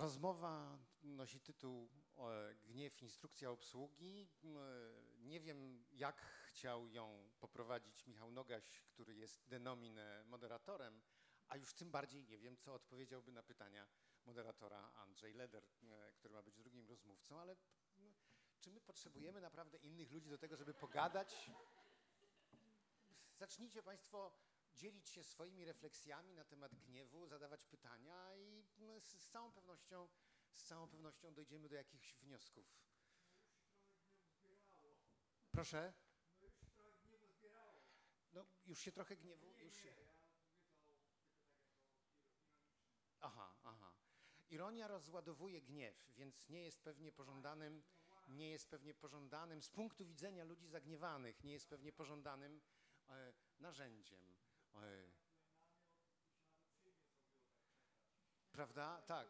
Rozmowa nosi tytuł Gniew, instrukcja obsługi. Nie wiem, jak chciał ją poprowadzić Michał Nogaś, który jest de nomine moderatorem, a już tym bardziej nie wiem, co odpowiedziałby na pytania moderatora Andrzej Leder, który ma być drugim rozmówcą, ale czy my potrzebujemy naprawdę innych ludzi do tego, żeby pogadać? Zacznijcie Państwo dzielić się swoimi refleksjami na temat gniewu, zadawać pytania i z całą pewnością dojdziemy do jakichś wniosków. Proszę? No już się trochę gniewu... Aha. Ironia rozładowuje gniew, więc nie jest pewnie pożądanym z punktu widzenia ludzi zagniewanych, nie jest pewnie pożądanym narzędziem. Prawda? Tak.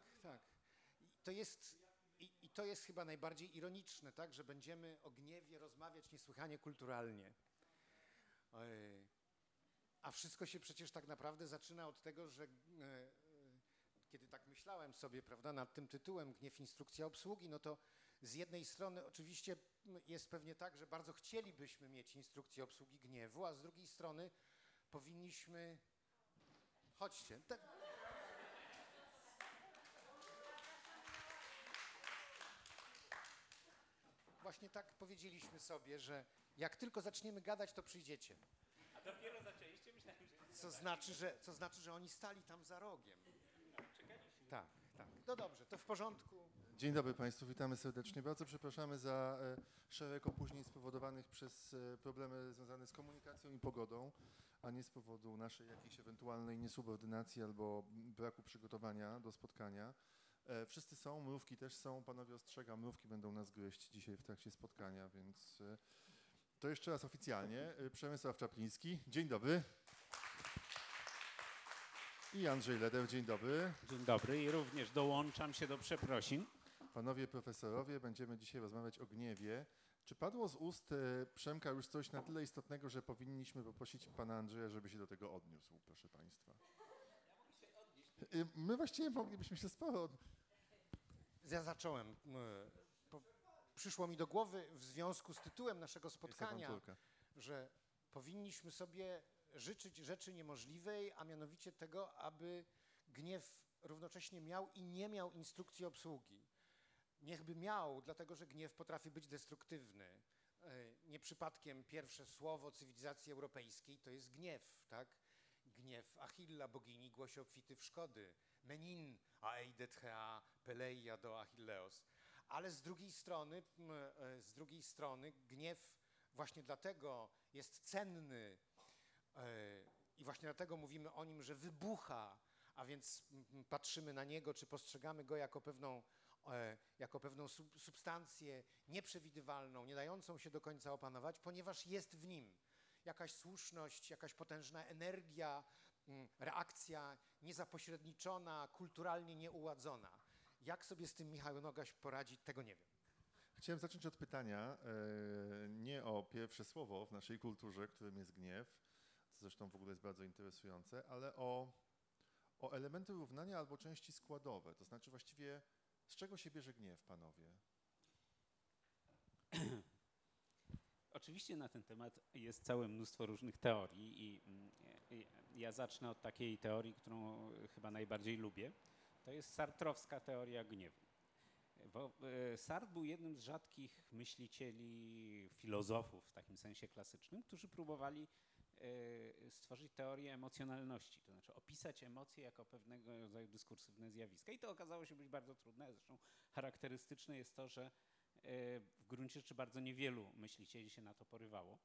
To jest chyba najbardziej ironiczne, tak, że będziemy o gniewie rozmawiać niesłychanie kulturalnie. A wszystko się przecież tak naprawdę zaczyna od tego, że kiedy tak myślałem sobie, prawda, nad tym tytułem Gniew, instrukcja obsługi, no to z jednej strony oczywiście jest pewnie tak, że bardzo chcielibyśmy mieć instrukcję obsługi gniewu, a z drugiej strony powinniśmy... Chodźcie. Właśnie tak powiedzieliśmy sobie, że jak tylko zaczniemy gadać, to przyjdziecie. A dopiero zaczęliście? Myślałem, że... Co znaczy, że oni stali tam za rogiem. Tak. No dobrze, to w porządku. Dzień dobry Państwu, witamy serdecznie. Bardzo przepraszamy za szereg opóźnień spowodowanych przez problemy związane z komunikacją i pogodą, a nie z powodu naszej jakiejś ewentualnej niesubordynacji albo braku przygotowania do spotkania. Wszyscy są, mrówki też są, panowie ostrzegam, mrówki będą nas gryźć dzisiaj w trakcie spotkania, więc to jeszcze raz oficjalnie. Przemysław Czapliński, dzień dobry. I Andrzej Leder, dzień dobry. Dzień dobry i również dołączam się do przeprosin. Panowie profesorowie, będziemy dzisiaj rozmawiać o gniewie. Czy padło z ust Przemka już coś na tyle istotnego, że powinniśmy poprosić pana Andrzeja, żeby się do tego odniósł, proszę państwa? Ja mogę się odnieść. My właściwie moglibyśmy się sporo... Ja zacząłem. Przyszło mi do głowy w związku z tytułem naszego spotkania, że powinniśmy sobie życzyć rzeczy niemożliwej, a mianowicie tego, aby gniew równocześnie miał i nie miał instrukcji obsługi. Niechby miał, dlatego że gniew potrafi być destruktywny. Nie przypadkiem pierwsze słowo cywilizacji europejskiej to jest gniew, tak? Gniew Achilla, bogini głosi obfity w szkody. Menin, a eidethea peleia do Achilleos. Ale z drugiej strony gniew właśnie dlatego jest cenny, i właśnie dlatego mówimy o nim, że wybucha, a więc patrzymy na niego, czy postrzegamy go jako pewną substancję nieprzewidywalną, nie dającą się do końca opanować, ponieważ jest w nim jakaś słuszność, jakaś potężna energia, reakcja niezapośredniczona, kulturalnie nieuładzona. Jak sobie z tym Michał Nogaś poradzi, tego nie wiem. Chciałem zacząć od pytania, nie o pierwsze słowo w naszej kulturze, którym jest gniew, co zresztą w ogóle jest bardzo interesujące, ale o elementy równania albo części składowe. To znaczy właściwie z czego się bierze gniew, panowie? Oczywiście na ten temat jest całe mnóstwo różnych teorii i ja zacznę od takiej teorii, którą chyba najbardziej lubię. To jest sartrowska teoria gniewu. Bo Sartre był jednym z rzadkich myślicieli, filozofów w takim sensie klasycznym, którzy próbowali stworzyć teorię emocjonalności, to znaczy opisać emocje jako pewnego rodzaju dyskursywne zjawiska. I to okazało się być bardzo trudne. Zresztą charakterystyczne jest to, że w gruncie rzeczy bardzo niewielu myślicieli się na to porywało.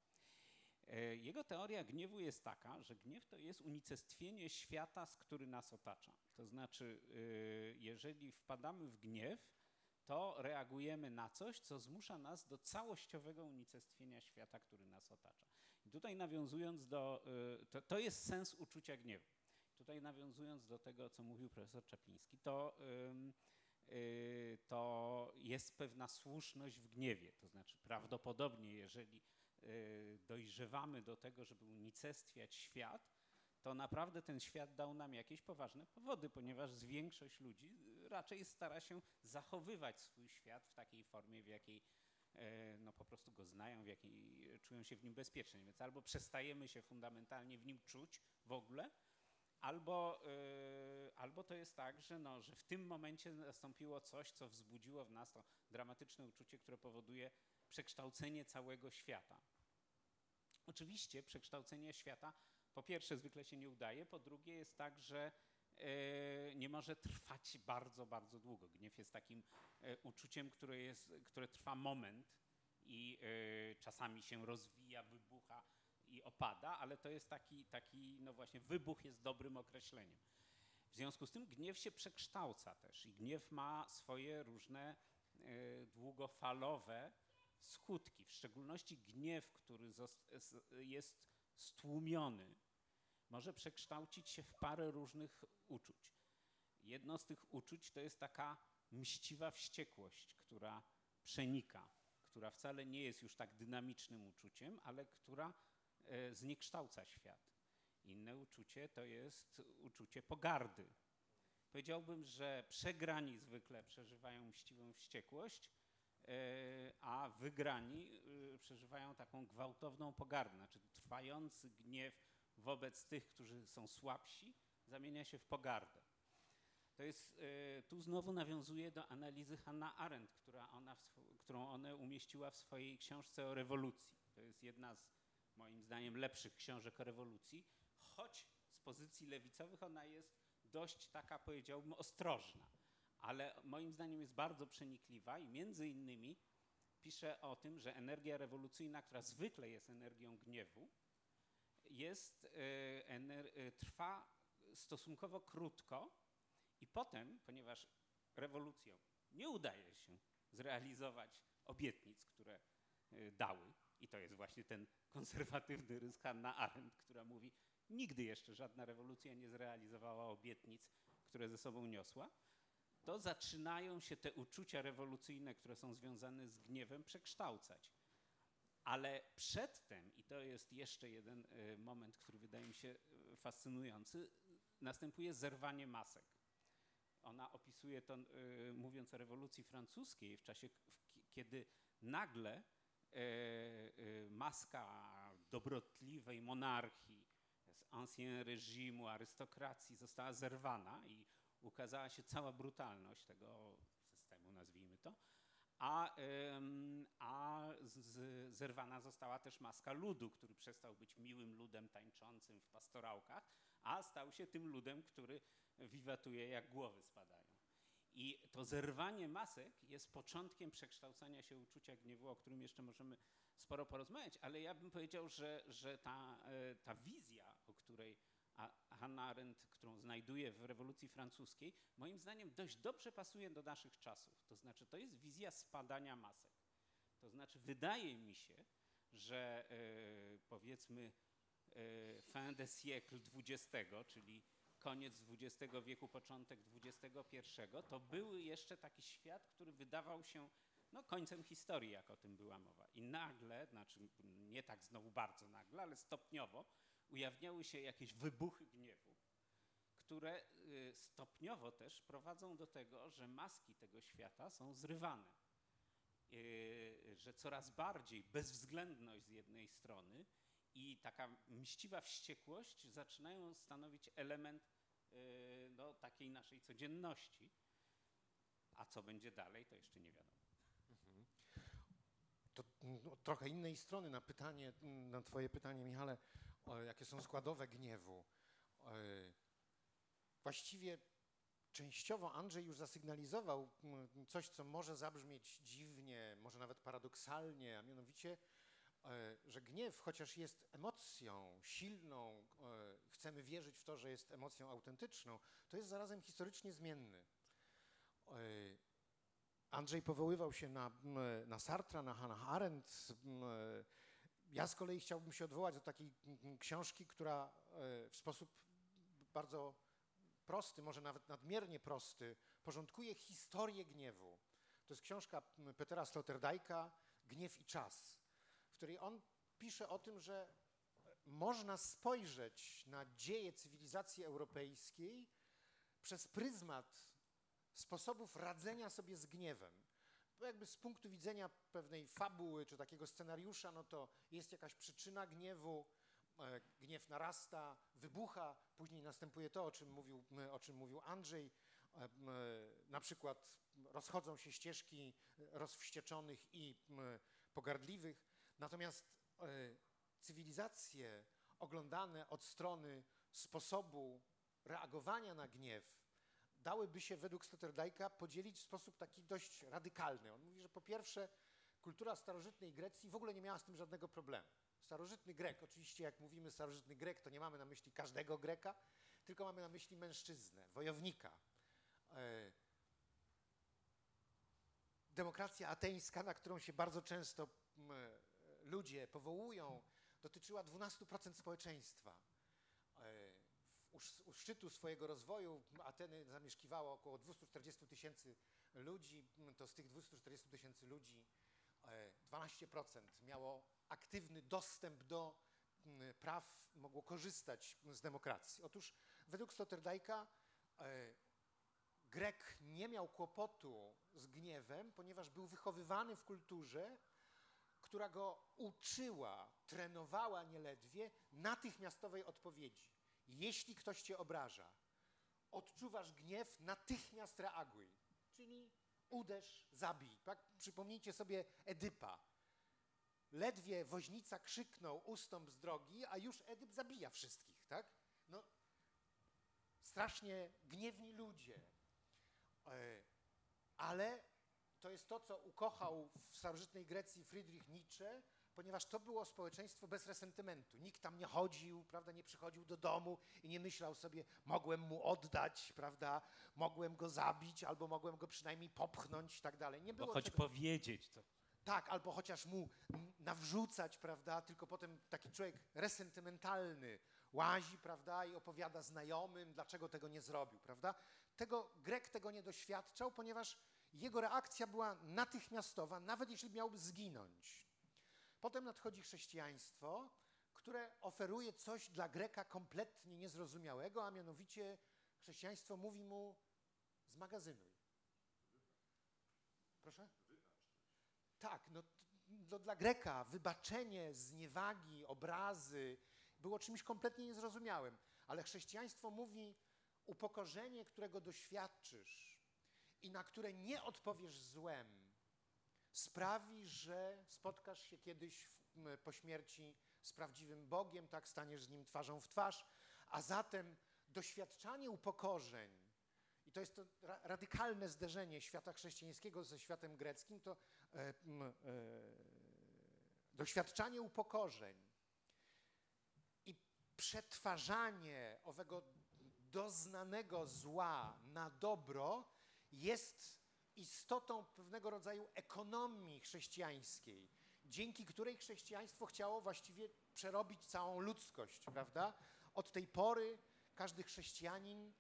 Jego teoria gniewu jest taka, że gniew to jest unicestwienie świata, z który nas otacza. To znaczy, jeżeli wpadamy w gniew, to reagujemy na coś, co zmusza nas do całościowego unicestwienia świata, który nas otacza. I tutaj nawiązując do... To jest sens uczucia gniewu. Tutaj nawiązując do tego, co mówił profesor Czapliński, to jest pewna słuszność w gniewie. To znaczy prawdopodobnie, jeżeli dojrzewamy do tego, żeby unicestwiać świat, to naprawdę ten świat dał nam jakieś poważne powody, ponieważ większość ludzi raczej stara się zachowywać swój świat w takiej formie, w jakiej no, po prostu go znają, w jakiej czują się w nim bezpiecznie. Więc albo przestajemy się fundamentalnie w nim czuć w ogóle, albo to jest tak, że, no, że w tym momencie nastąpiło coś, co wzbudziło w nas to dramatyczne uczucie, które powoduje przekształcenie całego świata. Oczywiście przekształcenie świata po pierwsze zwykle się nie udaje, po drugie jest tak, że nie może trwać bardzo, bardzo długo. Gniew jest takim uczuciem, które trwa moment i czasami się rozwija, wybucha i opada, ale to jest taki no właśnie wybuch jest dobrym określeniem. W związku z tym gniew się przekształca też i gniew ma swoje różne długofalowe skutki, w szczególności gniew, który jest stłumiony, może przekształcić się w parę różnych uczuć. Jedno z tych uczuć to jest taka mściwa wściekłość, która przenika, która wcale nie jest już tak dynamicznym uczuciem, ale która zniekształca świat. Inne uczucie to jest uczucie pogardy. Powiedziałbym, że przegrani zwykle przeżywają mściwą wściekłość, a wygrani przeżywają taką gwałtowną pogardę. Znaczy trwający gniew wobec tych, którzy są słabsi, zamienia się w pogardę. To jest, tu znowu nawiązuje do analizy Hannah Arendt, którą ona umieściła w swojej książce o rewolucji. To jest jedna z, moim zdaniem, lepszych książek o rewolucji, choć z pozycji lewicowych ona jest dość taka, powiedziałbym, ostrożna. Ale moim zdaniem jest bardzo przenikliwa i między innymi pisze o tym, że energia rewolucyjna, która zwykle jest energią gniewu, trwa stosunkowo krótko i potem, ponieważ rewolucją nie udaje się zrealizować obietnic, które dały, i to jest właśnie ten konserwatywny rys Hannah Arendt, która mówi, nigdy jeszcze żadna rewolucja nie zrealizowała obietnic, które ze sobą niosła, to zaczynają się te uczucia rewolucyjne, które są związane z gniewem, przekształcać. Ale przedtem, i to jest jeszcze jeden moment, który wydaje mi się fascynujący, następuje zerwanie masek. Ona opisuje to, mówiąc o rewolucji francuskiej, w czasie, kiedy nagle maska dobrotliwej monarchii, z ancien reżimu, arystokracji została zerwana i ukazała się cała brutalność tego systemu, nazwijmy to, zerwana została też maska ludu, który przestał być miłym ludem tańczącym w pastorałkach, a stał się tym ludem, który wiwatuje, jak głowy spadają. I to zerwanie masek jest początkiem przekształcania się uczucia gniewu, o którym jeszcze możemy sporo porozmawiać, ale ja bym powiedział, że ta wizja, o której Hannah Arendt, którą znajduje w rewolucji francuskiej, moim zdaniem dość dobrze pasuje do naszych czasów. To znaczy, to jest wizja spadania masek. To znaczy, wydaje mi się, że powiedzmy fin de siècle XX, czyli koniec XX wieku, początek XXI, to był jeszcze taki świat, który wydawał się no, końcem historii, jak o tym była mowa. I nagle, znaczy nie tak znowu bardzo nagle, ale stopniowo, ujawniały się jakieś wybuchy gniewu, które stopniowo też prowadzą do tego, że maski tego świata są zrywane, że coraz bardziej bezwzględność z jednej strony i taka mściwa wściekłość zaczynają stanowić element no, takiej naszej codzienności, a co będzie dalej, to jeszcze nie wiadomo. Mhm. To od trochę innej strony na twoje pytanie, Michale, jakie są składowe gniewu. Właściwie częściowo Andrzej już zasygnalizował coś, co może zabrzmieć dziwnie, może nawet paradoksalnie, a mianowicie, że gniew, chociaż jest emocją silną, chcemy wierzyć w to, że jest emocją autentyczną, to jest zarazem historycznie zmienny. Andrzej powoływał się na Sartra, na Hannah Arendt. Ja z kolei chciałbym się odwołać do takiej książki, która w sposób bardzo prosty, może nawet nadmiernie prosty, porządkuje historię gniewu. To jest książka Petera Sloterdijka „Gniew i czas”, w której on pisze o tym, że można spojrzeć na dzieje cywilizacji europejskiej przez pryzmat sposobów radzenia sobie z gniewem. Bo jakby z punktu widzenia pewnej fabuły czy takiego scenariusza, no to jest jakaś przyczyna gniewu, gniew narasta, wybucha, później następuje to, o czym mówił Andrzej, na przykład rozchodzą się ścieżki rozwścieczonych i pogardliwych, natomiast cywilizacje oglądane od strony sposobu reagowania na gniew dałyby się według Sloterdijka podzielić w sposób taki dość radykalny. On mówi, że po pierwsze kultura starożytnej Grecji w ogóle nie miała z tym żadnego problemu. Starożytny Grek, oczywiście jak mówimy starożytny Grek, to nie mamy na myśli każdego Greka, tylko mamy na myśli mężczyznę, wojownika. Demokracja ateńska, na którą się bardzo często ludzie powołują, dotyczyła 12% społeczeństwa. U szczytu swojego rozwoju Ateny zamieszkiwało około 240 tysięcy ludzi, to z tych 240 tysięcy ludzi 12% miało aktywny dostęp do praw, mogło korzystać z demokracji. Otóż według Sloterdijka Grek nie miał kłopotu z gniewem, ponieważ był wychowywany w kulturze, która go uczyła, trenowała nieledwie natychmiastowej odpowiedzi. Jeśli ktoś cię obraża, odczuwasz gniew, natychmiast reaguj, czyli uderz, zabij. Tak? Przypomnijcie sobie Edypa. Ledwie woźnica krzyknął ustąp z drogi, a już Edyp zabija wszystkich. Tak? No, strasznie gniewni ludzie, ale to jest to, co ukochał w starożytnej Grecji Friedrich Nietzsche, ponieważ to było społeczeństwo bez resentymentu. Nikt tam nie chodził, prawda, nie przychodził do domu i nie myślał sobie, mogłem mu oddać, prawda, mogłem go zabić albo mogłem go przynajmniej popchnąć i tak dalej. Nie było choć tego... powiedzieć to. Tak, albo chociaż mu nawrzucać, prawda, tylko potem taki człowiek resentymentalny łazi, prawda, i opowiada znajomym, dlaczego tego nie zrobił, prawda. Grek tego nie doświadczał, ponieważ jego reakcja była natychmiastowa, nawet jeśli miałby zginąć. Potem nadchodzi chrześcijaństwo, które oferuje coś dla Greka kompletnie niezrozumiałego, a mianowicie chrześcijaństwo mówi mu zmagazynuj. Proszę? Tak, no dla Greka wybaczenie, zniewagi, obrazy było czymś kompletnie niezrozumiałym, ale chrześcijaństwo mówi upokorzenie, którego doświadczysz i na które nie odpowiesz złem, sprawi, że spotkasz się kiedyś po śmierci z prawdziwym Bogiem, tak, staniesz z Nim twarzą w twarz, a zatem doświadczanie upokorzeń, i to jest to radykalne zderzenie świata chrześcijańskiego ze światem greckim, to doświadczanie upokorzeń i przetwarzanie owego doznanego zła na dobro jest istotą pewnego rodzaju ekonomii chrześcijańskiej, dzięki której chrześcijaństwo chciało właściwie przerobić całą ludzkość, prawda? Od tej pory każdy chrześcijanin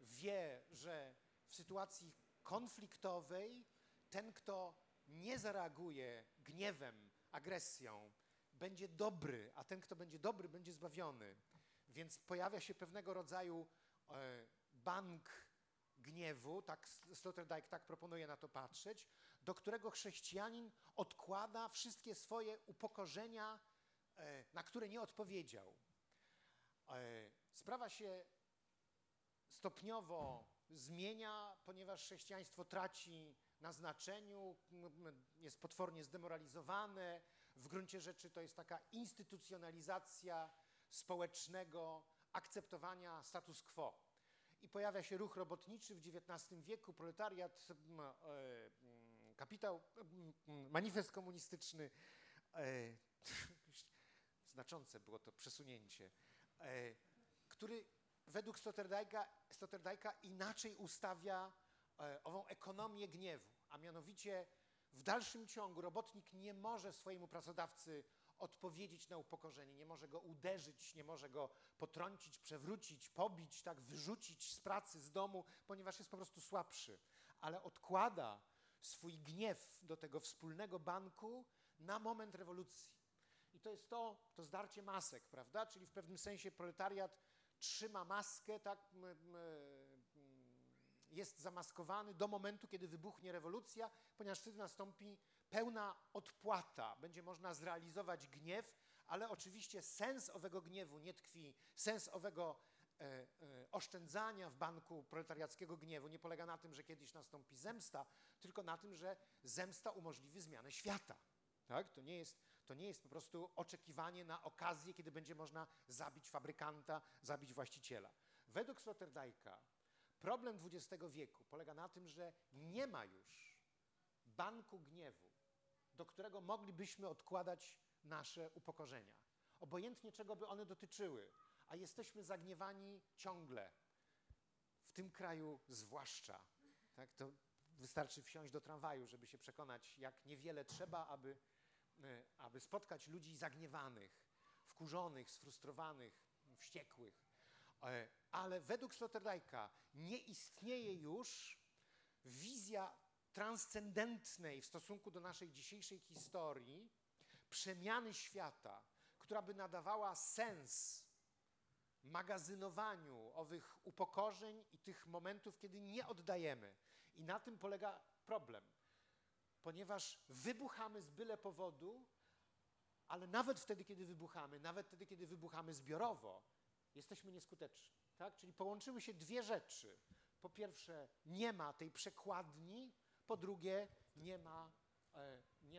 wie, że w sytuacji konfliktowej ten, kto nie zareaguje gniewem, agresją, będzie dobry, a ten, kto będzie dobry, będzie zbawiony. Więc pojawia się pewnego rodzaju bank gniewu, tak Sloterdijk tak proponuje na to patrzeć, do którego chrześcijanin odkłada wszystkie swoje upokorzenia, na które nie odpowiedział. Sprawa się stopniowo zmienia, ponieważ chrześcijaństwo traci na znaczeniu, jest potwornie zdemoralizowane, w gruncie rzeczy to jest taka instytucjonalizacja społecznego akceptowania status quo. I pojawia się ruch robotniczy w XIX wieku, proletariat, kapitał, manifest komunistyczny. Znaczące było to przesunięcie, który według Sloterdijka inaczej ustawia ową ekonomię gniewu, a mianowicie w dalszym ciągu robotnik nie może swojemu pracodawcy odpowiedzieć na upokorzenie, nie może go uderzyć, nie może go potrącić, przewrócić, pobić, tak, wyrzucić z pracy, z domu, ponieważ jest po prostu słabszy, ale odkłada swój gniew do tego wspólnego banku na moment rewolucji. I to jest to zdarcie masek, prawda, czyli w pewnym sensie proletariat trzyma maskę, tak, jest zamaskowany do momentu, kiedy wybuchnie rewolucja, ponieważ wtedy nastąpi pełna odpłata. Będzie można zrealizować gniew, ale oczywiście sens owego gniewu nie tkwi, sens owego oszczędzania w banku proletariackiego gniewu nie polega na tym, że kiedyś nastąpi zemsta, tylko na tym, że zemsta umożliwi zmianę świata. Tak? To nie jest po prostu oczekiwanie na okazję, kiedy będzie można zabić fabrykanta, zabić właściciela. Według Sloterdijka problem XX wieku polega na tym, że nie ma już banku gniewu, do którego moglibyśmy odkładać nasze upokorzenia, obojętnie czego by one dotyczyły, a jesteśmy zagniewani ciągle, w tym kraju zwłaszcza. Tak? To wystarczy wsiąść do tramwaju, żeby się przekonać, jak niewiele trzeba, aby spotkać ludzi zagniewanych, wkurzonych, sfrustrowanych, wściekłych. Ale według Sloterdijka nie istnieje już wizja transcendentnej w stosunku do naszej dzisiejszej historii przemiany świata, która by nadawała sens magazynowaniu owych upokorzeń i tych momentów, kiedy nie oddajemy. I na tym polega problem, ponieważ wybuchamy z byle powodu, ale nawet wtedy, kiedy wybuchamy zbiorowo, jesteśmy nieskuteczni. Tak? Czyli połączyły się dwie rzeczy. Po pierwsze, nie ma tej przekładni, po drugie, nie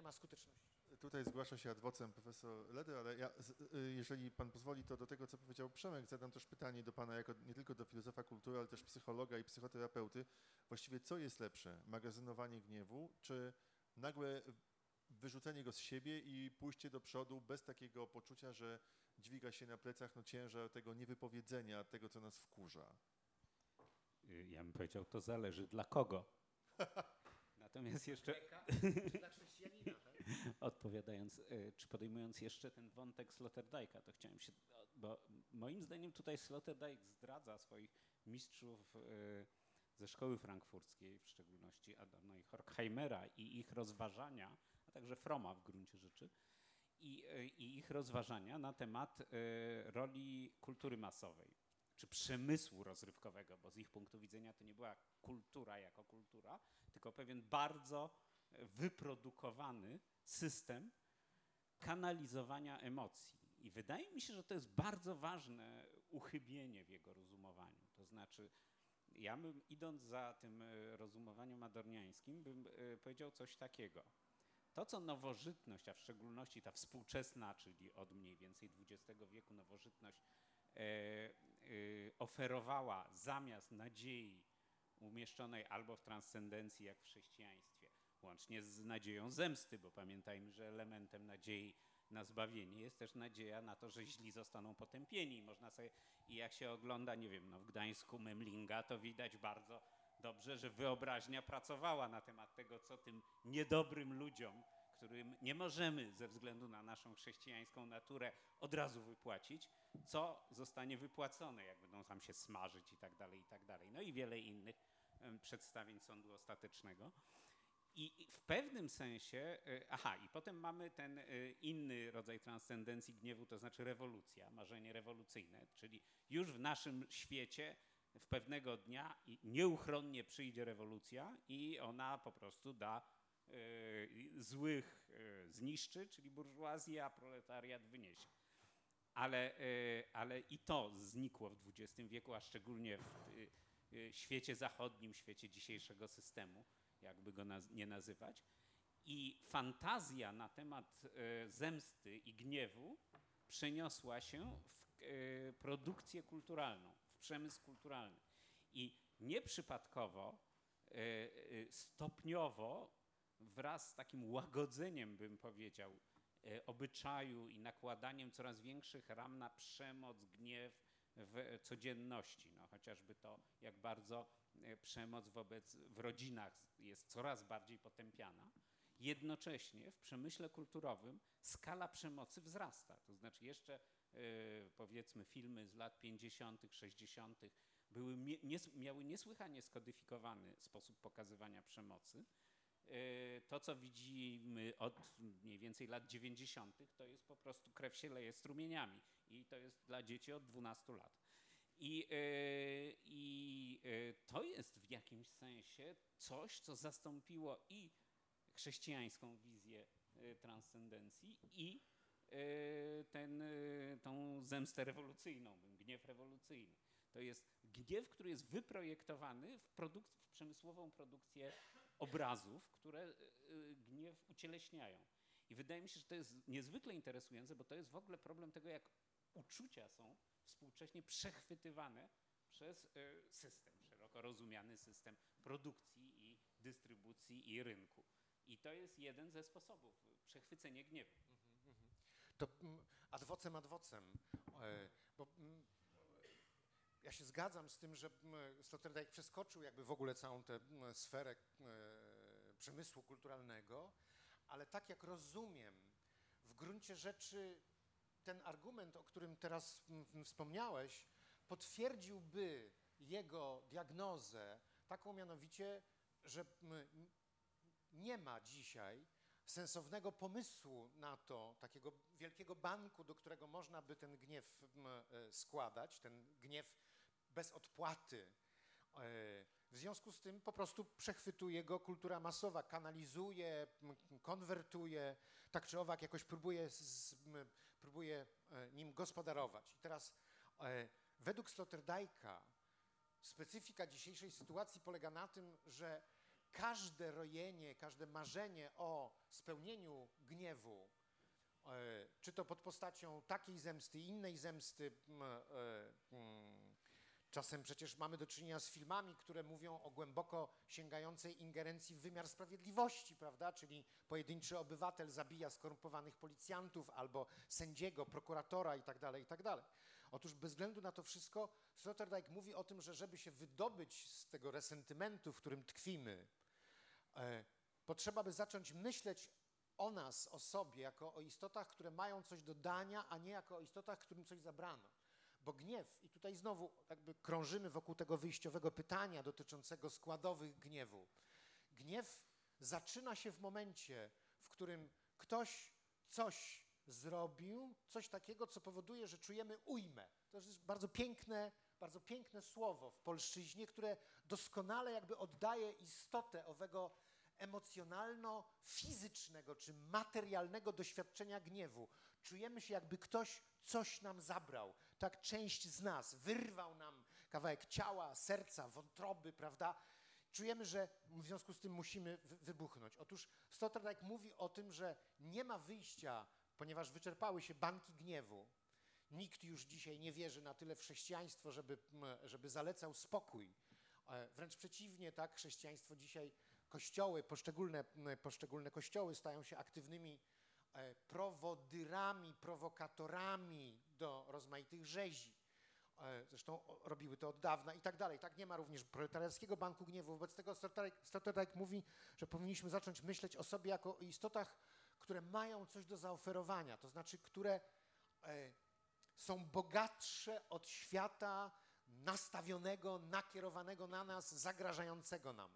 ma skuteczności. Tutaj zgłasza się ad vocem profesor Leder, ale ja, jeżeli pan pozwoli, to do tego, co powiedział Przemek, zadam też pytanie do pana, jako nie tylko do filozofa kultury, ale też psychologa i psychoterapeuty. Właściwie co jest lepsze? Magazynowanie gniewu, czy nagłe wyrzucenie go z siebie i pójście do przodu bez takiego poczucia, że dźwiga się na plecach ciężar tego niewypowiedzenia, tego, co nas wkurza? Ja bym powiedział, to zależy dla kogo. Natomiast jeszcze odpowiadając, czy podejmując jeszcze ten wątek Sloterdijka, to chciałem się, bo moim zdaniem tutaj Sloterdijk zdradza swoich mistrzów ze szkoły frankfurckiej, w szczególności Adorno i Horkheimera i ich rozważania, a także Fromma w gruncie rzeczy, i ich rozważania na temat roli kultury masowej, czy przemysłu rozrywkowego, bo z ich punktu widzenia to nie była kultura jako kultura, tylko pewien bardzo wyprodukowany system kanalizowania emocji. I wydaje mi się, że to jest bardzo ważne uchybienie w jego rozumowaniu. To znaczy, ja bym, idąc za tym rozumowaniem adorniańskim, bym powiedział coś takiego. To, co nowożytność, a w szczególności ta współczesna, czyli od mniej więcej XX wieku nowożytność, oferowała zamiast nadziei umieszczonej albo w transcendencji, jak w chrześcijaństwie, łącznie z nadzieją zemsty, bo pamiętajmy, że elementem nadziei na zbawienie jest też nadzieja na to, że źli zostaną potępieni. Można sobie, i jak się ogląda, nie wiem, w Gdańsku Memlinga, to widać bardzo dobrze, że wyobraźnia pracowała na temat tego, co tym niedobrym ludziom, którym nie możemy ze względu na naszą chrześcijańską naturę od razu wypłacić, co zostanie wypłacone, jak będą tam się smażyć i tak dalej, i tak dalej. No i wiele innych przedstawień sądu ostatecznego. I w pewnym sensie, i potem mamy ten inny rodzaj transcendencji gniewu, to znaczy rewolucja, marzenie rewolucyjne, czyli już w naszym świecie w pewnego dnia nieuchronnie przyjdzie rewolucja i ona po prostu da złych zniszczy, czyli burżuazja, proletariat wyniesie. Ale i to znikło w XX wieku, a szczególnie w świecie zachodnim, świecie dzisiejszego systemu, jakby go nie nazywać. I fantazja na temat zemsty i gniewu przeniosła się w produkcję kulturalną, w przemysł kulturalny. I nieprzypadkowo, stopniowo, wraz z takim łagodzeniem, bym powiedział, obyczaju i nakładaniem coraz większych ram na przemoc, gniew w codzienności. No, chociażby to, jak bardzo przemoc w rodzinach jest coraz bardziej potępiana. Jednocześnie w przemyśle kulturowym skala przemocy wzrasta. To znaczy jeszcze powiedzmy filmy z lat 50., 60. miały niesłychanie skodyfikowany sposób pokazywania przemocy. To, co widzimy od mniej więcej lat 90., to jest po prostu krew się leje strumieniami i to jest dla dzieci od 12 lat. I to jest w jakimś sensie coś, co zastąpiło i chrześcijańską wizję transcendencji i tą zemstę rewolucyjną, gniew rewolucyjny. To jest gniew, który jest wyprojektowany w przemysłową produkcję obrazów, które gniew ucieleśniają. I wydaje mi się, że to jest niezwykle interesujące, bo to jest w ogóle problem tego, jak uczucia są współcześnie przechwytywane przez system, szeroko rozumiany system produkcji i dystrybucji i rynku. I to jest jeden ze sposobów, przechwycenie gniewu. To ad vocem, bo ja się zgadzam z tym, że Sloterdijk przeskoczył jakby w ogóle całą tę sferę przemysłu kulturalnego, ale tak jak rozumiem, w gruncie rzeczy ten argument, o którym teraz wspomniałeś, potwierdziłby jego diagnozę, taką mianowicie, że nie ma dzisiaj sensownego pomysłu na to, takiego wielkiego banku, do którego można by ten gniew składać, ten gniew bez odpłaty. W związku z tym po prostu przechwytuje go kultura masowa, kanalizuje, konwertuje, tak czy owak jakoś próbuje nim gospodarować. I teraz według Sloterdijka specyfika dzisiejszej sytuacji polega na tym, że każde rojenie, każde marzenie o spełnieniu gniewu, czy to pod postacią takiej zemsty, innej zemsty, czasem przecież mamy do czynienia z filmami, które mówią o głęboko sięgającej ingerencji w wymiar sprawiedliwości, prawda? Czyli pojedynczy obywatel zabija skorumpowanych policjantów albo sędziego, prokuratora itd., itd. Otóż bez względu na to wszystko Sloterdijk mówi o tym, że żeby się wydobyć z tego resentymentu, w którym tkwimy, potrzeba by zacząć myśleć o nas, o sobie, jako o istotach, które mają coś do dania, a nie jako o istotach, którym coś zabrano. Bo gniew, i tutaj znowu jakby krążymy wokół tego wyjściowego pytania dotyczącego składowych gniewu. Gniew zaczyna się w momencie, w którym ktoś coś zrobił, coś takiego, co powoduje, że czujemy ujmę. To jest bardzo piękne słowo w polszczyźnie, które doskonale jakby oddaje istotę owego emocjonalno-fizycznego czy materialnego doświadczenia gniewu. Czujemy się, jakby ktoś coś nam zabrał, tak część z nas, wyrwał nam kawałek ciała, serca, wątroby, prawda? Czujemy, że w związku z tym musimy wybuchnąć. Otóż Sloterdijk mówi o tym, że nie ma wyjścia, ponieważ wyczerpały się banki gniewu. Nikt już dzisiaj nie wierzy na tyle w chrześcijaństwo, żeby zalecał spokój. Wręcz przeciwnie, tak, chrześcijaństwo dzisiaj, kościoły, poszczególne kościoły stają się aktywnymi prowodyrami, prowokatorami do rozmaitych rzezi. Zresztą robiły to od dawna i tak dalej. Tak, nie ma również proletariackiego banku gniewu. Wobec tego Sloterdijk mówi, że powinniśmy zacząć myśleć o sobie jako o istotach, które mają coś do zaoferowania, to znaczy, które są bogatsze od świata nastawionego, nakierowanego na nas, zagrażającego nam.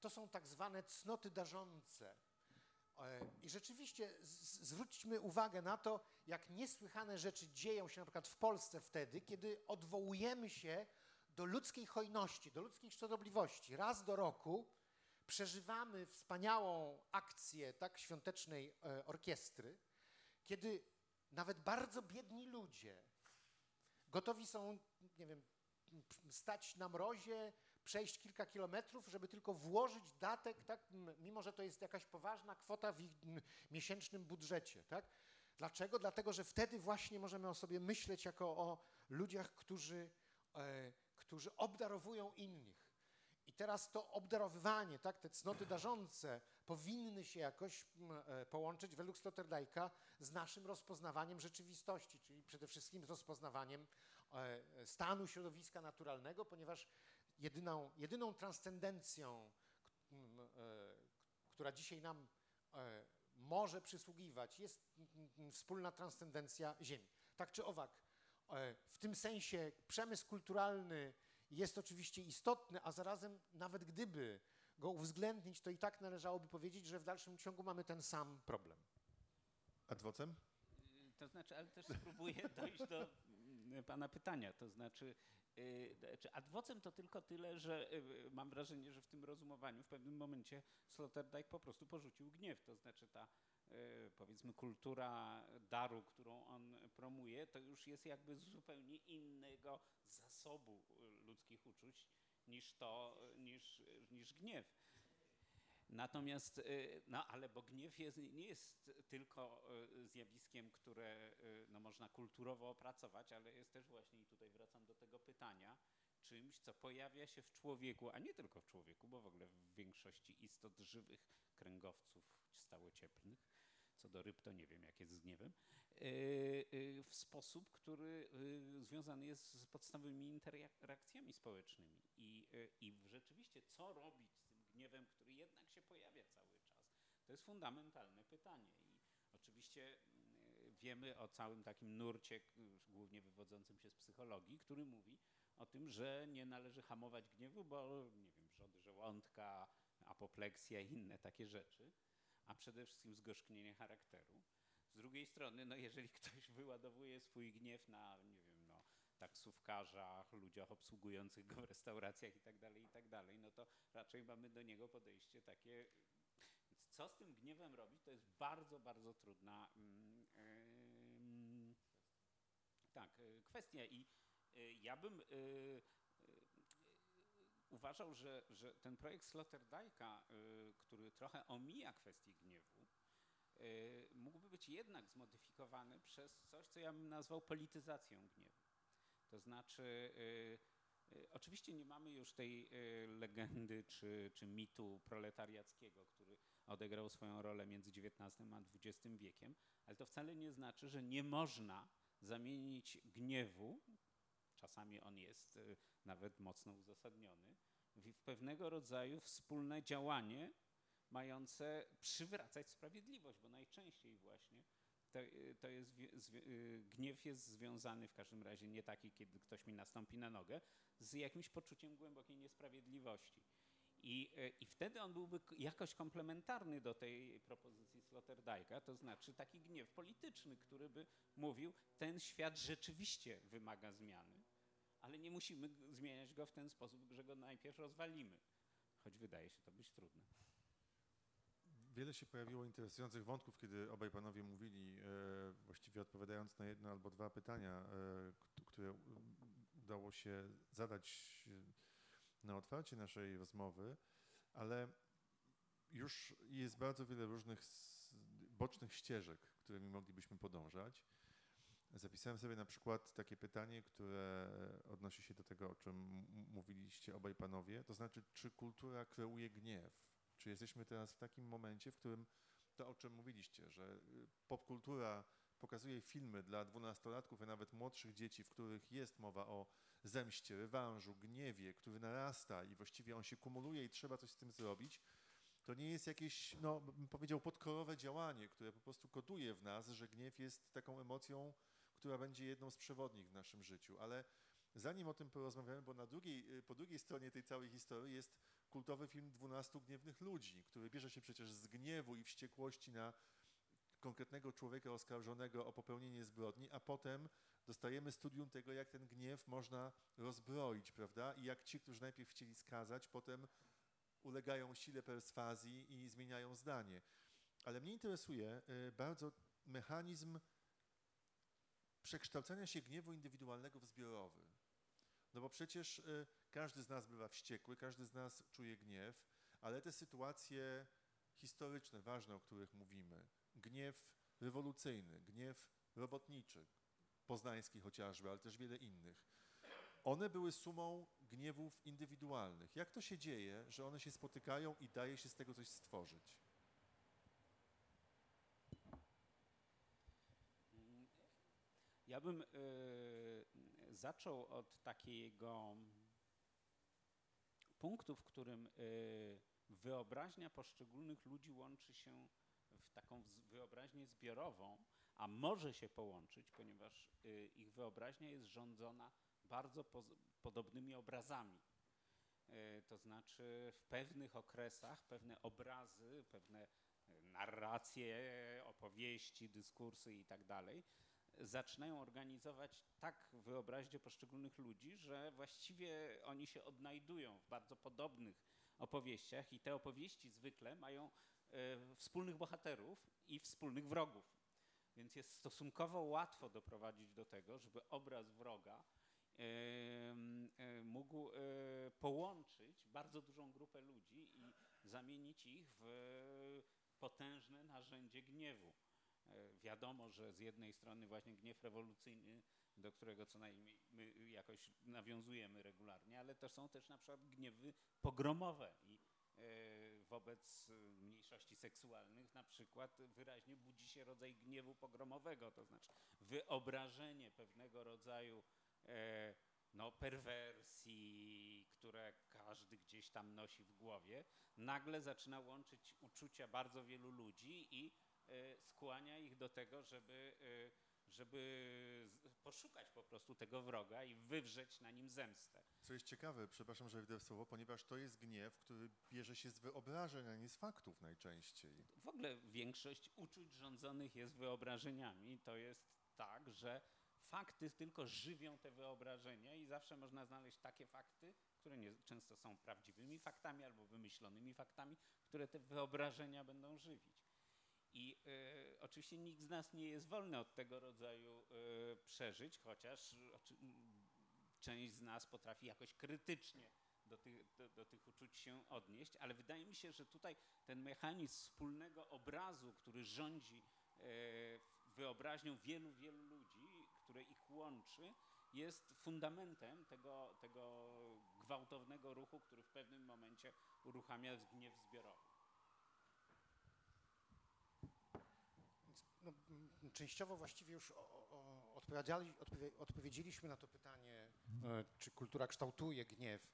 To są tak zwane cnoty darzące. I rzeczywiście zwróćmy uwagę na to, jak niesłychane rzeczy dzieją się na przykład w Polsce wtedy, kiedy odwołujemy się do ludzkiej hojności, do ludzkiej szczodrobliwości. Raz do roku przeżywamy wspaniałą akcję tak świątecznej orkiestry, kiedy nawet bardzo biedni ludzie gotowi są, nie wiem, stać na mrozie, przejść kilka kilometrów, żeby tylko włożyć datek, tak, mimo że to jest jakaś poważna kwota w ich miesięcznym budżecie. Tak? Dlaczego? Dlatego, że wtedy właśnie możemy o sobie myśleć jako o ludziach, którzy obdarowują innych. I teraz to obdarowywanie, tak, te cnoty darzące powinny się jakoś połączyć według Sloterdijka z naszym rozpoznawaniem rzeczywistości, czyli przede wszystkim z rozpoznawaniem stanu środowiska naturalnego, ponieważ jedyną transcendencją, która dzisiaj nam może przysługiwać, jest wspólna transcendencja Ziemi. Tak czy owak, w tym sensie przemysł kulturalny jest oczywiście istotny, a zarazem nawet gdyby go uwzględnić, to i tak należałoby powiedzieć, że w dalszym ciągu mamy ten sam problem. Ad vocem? To znaczy, ale też spróbuję dojść do pana pytania, to znaczy Ad vocem to tylko tyle, że mam wrażenie, że w tym rozumowaniu w pewnym momencie Sloterdijk po prostu porzucił gniew, to znaczy ta powiedzmy kultura daru, którą on promuje, to już jest jakby z zupełnie innego zasobu ludzkich uczuć niż to, niż gniew. Natomiast, no ale bo gniew nie jest tylko zjawiskiem, które no, można kulturowo opracować, ale jest też właśnie, i tutaj wracam do tego pytania, czymś, co pojawia się w człowieku, a nie tylko w człowieku, bo w ogóle w większości istot żywych, kręgowców stałocieplnych, co do ryb to nie wiem, jak jest z gniewem, w sposób, który związany jest z podstawowymi interakcjami społecznymi. I rzeczywiście, co robić z tym gniewem, który jednak się pojawia cały czas? To jest fundamentalne pytanie. I oczywiście wiemy o całym takim nurcie, głównie wywodzącym się z psychologii, który mówi o tym, że nie należy hamować gniewu, bo nie wiem, wrzody żołądka, apopleksja i inne takie rzeczy, a przede wszystkim zgorzknienie charakteru. Z drugiej strony, no jeżeli ktoś wyładowuje swój gniew na, nie wiem, no, taksówkarzach, ludziach obsługujących go w restauracjach i tak dalej, no to raczej mamy do niego podejście takie, co z tym gniewem robić, to jest bardzo, bardzo trudna kwestia. I ja bym uważał, że ten projekt Sloterdijka, który trochę omija kwestię gniewu, mógłby być jednak zmodyfikowany przez coś, co ja bym nazwał polityzacją gniewu. To znaczy, oczywiście nie mamy już tej legendy czy mitu proletariackiego, który odegrał swoją rolę między XIX a XX wiekiem, ale to wcale nie znaczy, że nie można zamienić gniewu, czasami on jest nawet mocno uzasadniony, w pewnego rodzaju wspólne działanie mające przywracać sprawiedliwość, bo najczęściej właśnie to jest, gniew jest związany w każdym razie nie taki, kiedy ktoś mi nastąpi na nogę, z jakimś poczuciem głębokiej niesprawiedliwości. I wtedy on byłby jakoś komplementarny do tej propozycji Sloterdijka, to znaczy taki gniew polityczny, który by mówił, ten świat rzeczywiście wymaga zmiany, ale nie musimy zmieniać go w ten sposób, że go najpierw rozwalimy, choć wydaje się to być trudne. Wiele się pojawiło interesujących wątków, kiedy obaj panowie mówili, właściwie odpowiadając na jedno albo dwa pytania, które udało się zadać na otwarcie naszej rozmowy, ale już jest bardzo wiele różnych bocznych ścieżek, którymi moglibyśmy podążać. Zapisałem sobie na przykład takie pytanie, które odnosi się do tego, o czym mówiliście obaj panowie, to znaczy, czy kultura kreuje gniew? Czy jesteśmy teraz w takim momencie, w którym to, o czym mówiliście, że popkultura pokazuje filmy dla dwunastolatków, a nawet młodszych dzieci, w których jest mowa o zemście, rewanżu, gniewie, który narasta i właściwie on się kumuluje i trzeba coś z tym zrobić, to nie jest jakieś, no bym powiedział, podkorowe działanie, które po prostu koduje w nas, że gniew jest taką emocją, która będzie jedną z przewodnich w naszym życiu. Ale zanim o tym porozmawiamy, bo po drugiej stronie tej całej historii jest kultowy film 12 gniewnych ludzi, który bierze się przecież z gniewu i wściekłości na konkretnego człowieka oskarżonego o popełnienie zbrodni, a potem dostajemy studium tego, jak ten gniew można rozbroić, prawda? I jak ci, którzy najpierw chcieli skazać, potem ulegają sile perswazji i zmieniają zdanie. Ale mnie interesuje bardzo mechanizm przekształcania się gniewu indywidualnego w zbiorowy. No bo przecież każdy z nas bywa wściekły, każdy z nas czuje gniew, ale te sytuacje historyczne, ważne, o których mówimy, gniew rewolucyjny, gniew robotniczy, poznański chociażby, ale też wiele innych. One były sumą gniewów indywidualnych. Jak to się dzieje, że one się spotykają i daje się z tego coś stworzyć? Ja bym zaczął od takiego punktu, w którym wyobraźnia poszczególnych ludzi łączy się w taką wyobraźnię zbiorową, a może się połączyć, ponieważ ich wyobraźnia jest rządzona bardzo podobnymi obrazami. To znaczy w pewnych okresach pewne obrazy, pewne narracje, opowieści, dyskursy i tak dalej zaczynają organizować tak w wyobraźnię poszczególnych ludzi, że właściwie oni się odnajdują w bardzo podobnych opowieściach i te opowieści zwykle mają wspólnych bohaterów i wspólnych wrogów. Więc jest stosunkowo łatwo doprowadzić do tego, żeby obraz wroga mógł połączyć bardzo dużą grupę ludzi i zamienić ich w potężne narzędzie gniewu. Wiadomo, że z jednej strony właśnie gniew rewolucyjny, do którego co najmniej my jakoś nawiązujemy regularnie, ale też są też na przykład gniewy pogromowe i wobec mniejszości seksualnych na przykład wyraźnie budzi się rodzaj gniewu pogromowego, to znaczy wyobrażenie pewnego rodzaju no, perwersji, które każdy gdzieś tam nosi w głowie, nagle zaczyna łączyć uczucia bardzo wielu ludzi i skłania ich do tego, żeby poszukać po prostu tego wroga i wywrzeć na nim zemstę. Co jest ciekawe, przepraszam, że wydaję słowo, ponieważ to jest gniew, który bierze się z wyobrażeń, a nie z faktów najczęściej. W ogóle większość uczuć rządzonych jest wyobrażeniami. To jest tak, że fakty tylko żywią te wyobrażenia i zawsze można znaleźć takie fakty, które często są prawdziwymi faktami albo wymyślonymi faktami, które te wyobrażenia będą żywić. I oczywiście nikt z nas nie jest wolny od tego rodzaju przeżyć, chociaż część z nas potrafi jakoś krytycznie do tych uczuć się odnieść, ale wydaje mi się, że tutaj ten mechanizm wspólnego obrazu, który rządzi wyobraźnią wielu, wielu ludzi, które ich łączy, jest fundamentem tego gwałtownego ruchu, który w pewnym momencie uruchamia gniew zbiorowy. No, częściowo właściwie już odpowiedzieliśmy na to pytanie, czy kultura kształtuje gniew.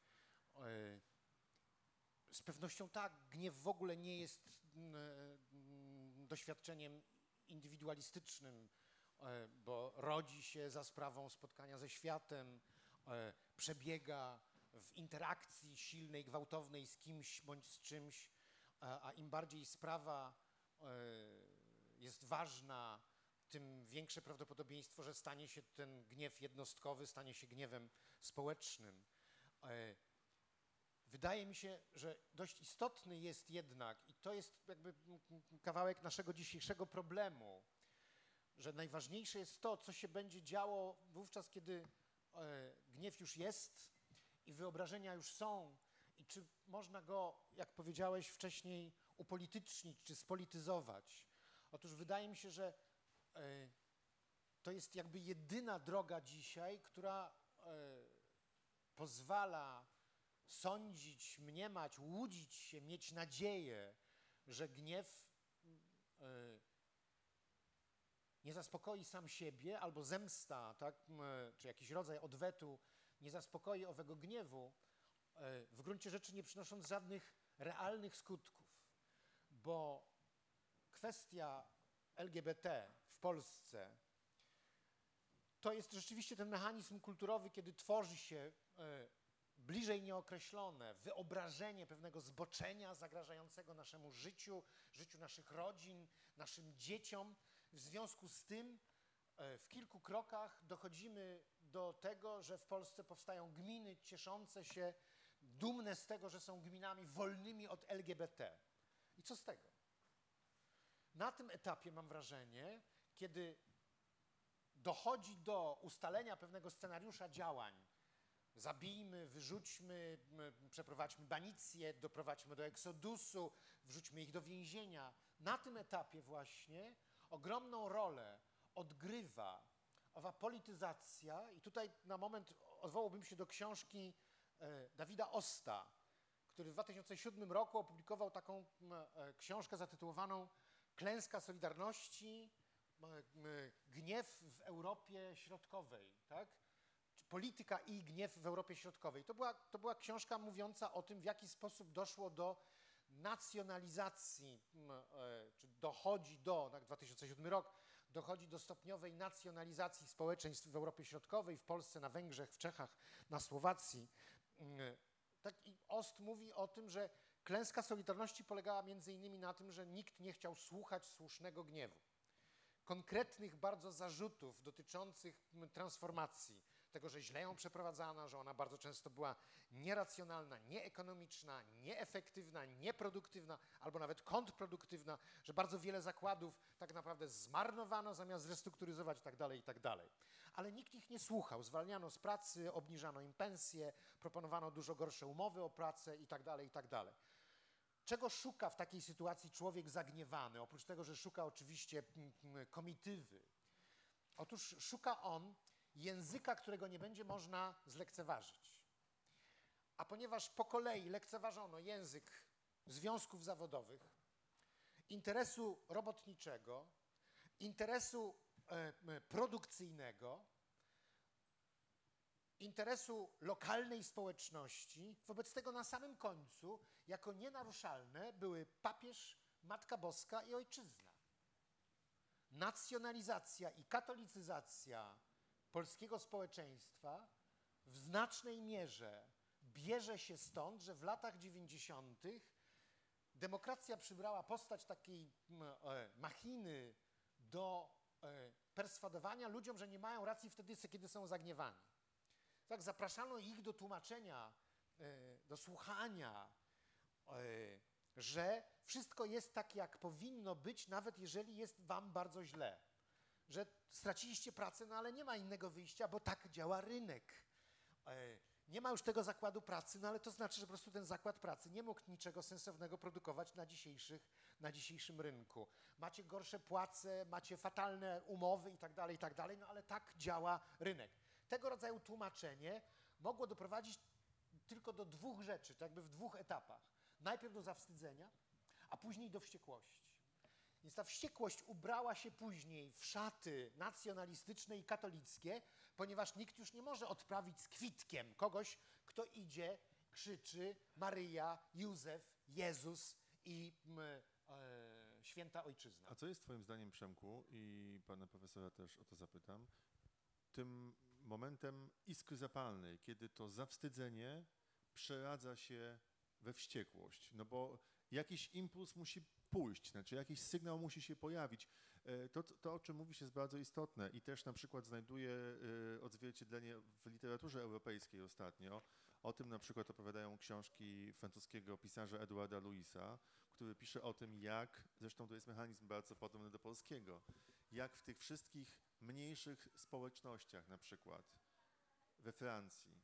Z pewnością tak, gniew w ogóle nie jest doświadczeniem indywidualistycznym, bo rodzi się za sprawą spotkania ze światem, przebiega w interakcji silnej, gwałtownej z kimś bądź z czymś, a im bardziej sprawa jest ważna, tym większe prawdopodobieństwo, że stanie się ten gniew jednostkowy, stanie się gniewem społecznym. Wydaje mi się, że dość istotny jest jednak, i to jest jakby kawałek naszego dzisiejszego problemu, że najważniejsze jest to, co się będzie działo wówczas, kiedy gniew już jest i wyobrażenia już są, i czy można go, jak powiedziałeś wcześniej, upolitycznić czy spolityzować. Otóż wydaje mi się, że to jest jakby jedyna droga dzisiaj, która pozwala sądzić, mniemać, łudzić się, mieć nadzieję, że gniew nie zaspokoi sam siebie, albo zemsta, tak, czy jakiś rodzaj odwetu nie zaspokoi owego gniewu, w gruncie rzeczy nie przynosząc żadnych realnych skutków. Bo kwestia LGBT w Polsce to jest rzeczywiście ten mechanizm kulturowy, kiedy tworzy się bliżej nieokreślone wyobrażenie pewnego zboczenia zagrażającego naszemu życiu, życiu naszych rodzin, naszym dzieciom. W związku z tym w kilku krokach dochodzimy do tego, że w Polsce powstają gminy cieszące się, dumne z tego, że są gminami wolnymi od LGBT. I co z tego? Na tym etapie mam wrażenie, kiedy dochodzi do ustalenia pewnego scenariusza działań, zabijmy, wyrzućmy, przeprowadźmy banicję, doprowadźmy do eksodusu, wrzućmy ich do więzienia. Na tym etapie właśnie ogromną rolę odgrywa owa polityzacja i tutaj na moment odwołałbym się do książki Davida Osta, który w 2007 roku opublikował taką książkę zatytułowaną Klęska Solidarności, gniew w Europie Środkowej, tak? Polityka i gniew w Europie Środkowej. To była książka mówiąca o tym, w jaki sposób doszło do nacjonalizacji, czy dochodzi do, tak, 2007 rok, dochodzi do stopniowej nacjonalizacji społeczeństw w Europie Środkowej, w Polsce, na Węgrzech, w Czechach, na Słowacji. Tak, i Ost mówi o tym, że klęska Solidarności polegała między innymi na tym, że nikt nie chciał słuchać słusznego gniewu, konkretnych bardzo zarzutów dotyczących transformacji, tego, że źle ją przeprowadzano, że ona bardzo często była nieracjonalna, nieekonomiczna, nieefektywna, nieproduktywna albo nawet kontrproduktywna, że bardzo wiele zakładów tak naprawdę zmarnowano zamiast zrestrukturyzować i tak dalej. Ale nikt ich nie słuchał, zwalniano z pracy, obniżano im pensje, proponowano dużo gorsze umowy o pracę i tak dalej, i tak dalej. Czego szuka w takiej sytuacji człowiek zagniewany, oprócz tego, że szuka oczywiście komitywy? Otóż szuka on języka, którego nie będzie można zlekceważyć. A ponieważ po kolei lekceważono język związków zawodowych, interesu robotniczego, interesu produkcyjnego, interesu lokalnej społeczności, wobec tego na samym końcu jako nienaruszalne były papież, Matka Boska i ojczyzna. Nacjonalizacja i katolicyzacja polskiego społeczeństwa w znacznej mierze bierze się stąd, że w latach 90. demokracja przybrała postać takiej machiny do perswadowania ludziom, że nie mają racji wtedy, kiedy są zagniewani. Tak, zapraszano ich do tłumaczenia, do słuchania, że wszystko jest tak, jak powinno być, nawet jeżeli jest wam bardzo źle. Że straciliście pracę, no ale nie ma innego wyjścia, bo tak działa rynek. Nie ma już tego zakładu pracy, no ale to znaczy, że po prostu ten zakład pracy nie mógł niczego sensownego produkować na dzisiejszym rynku. Macie gorsze płace, macie fatalne umowy i tak dalej, no ale tak działa rynek. Tego rodzaju tłumaczenie mogło doprowadzić tylko do dwóch rzeczy, to jakby w dwóch etapach. Najpierw do zawstydzenia, a później do wściekłości. Więc ta wściekłość ubrała się później w szaty nacjonalistyczne i katolickie, ponieważ nikt już nie może odprawić z kwitkiem kogoś, kto idzie, krzyczy Maryja, Józef, Jezus i święta ojczyzna. A co jest twoim zdaniem, Przemku, i pana profesora też o to zapytam, tym momentem iskry zapalnej, kiedy to zawstydzenie przeradza się we wściekłość, no bo jakiś impuls musi pójść, znaczy jakiś sygnał musi się pojawić. To o czym mówisz, jest bardzo istotne i też na przykład znajduje odzwierciedlenie w literaturze europejskiej ostatnio. O tym na przykład opowiadają książki francuskiego pisarza Eduarda Louisa, który pisze o tym, jak, zresztą to jest mechanizm bardzo podobny do polskiego, jak w tych wszystkich mniejszych społecznościach, na przykład we Francji,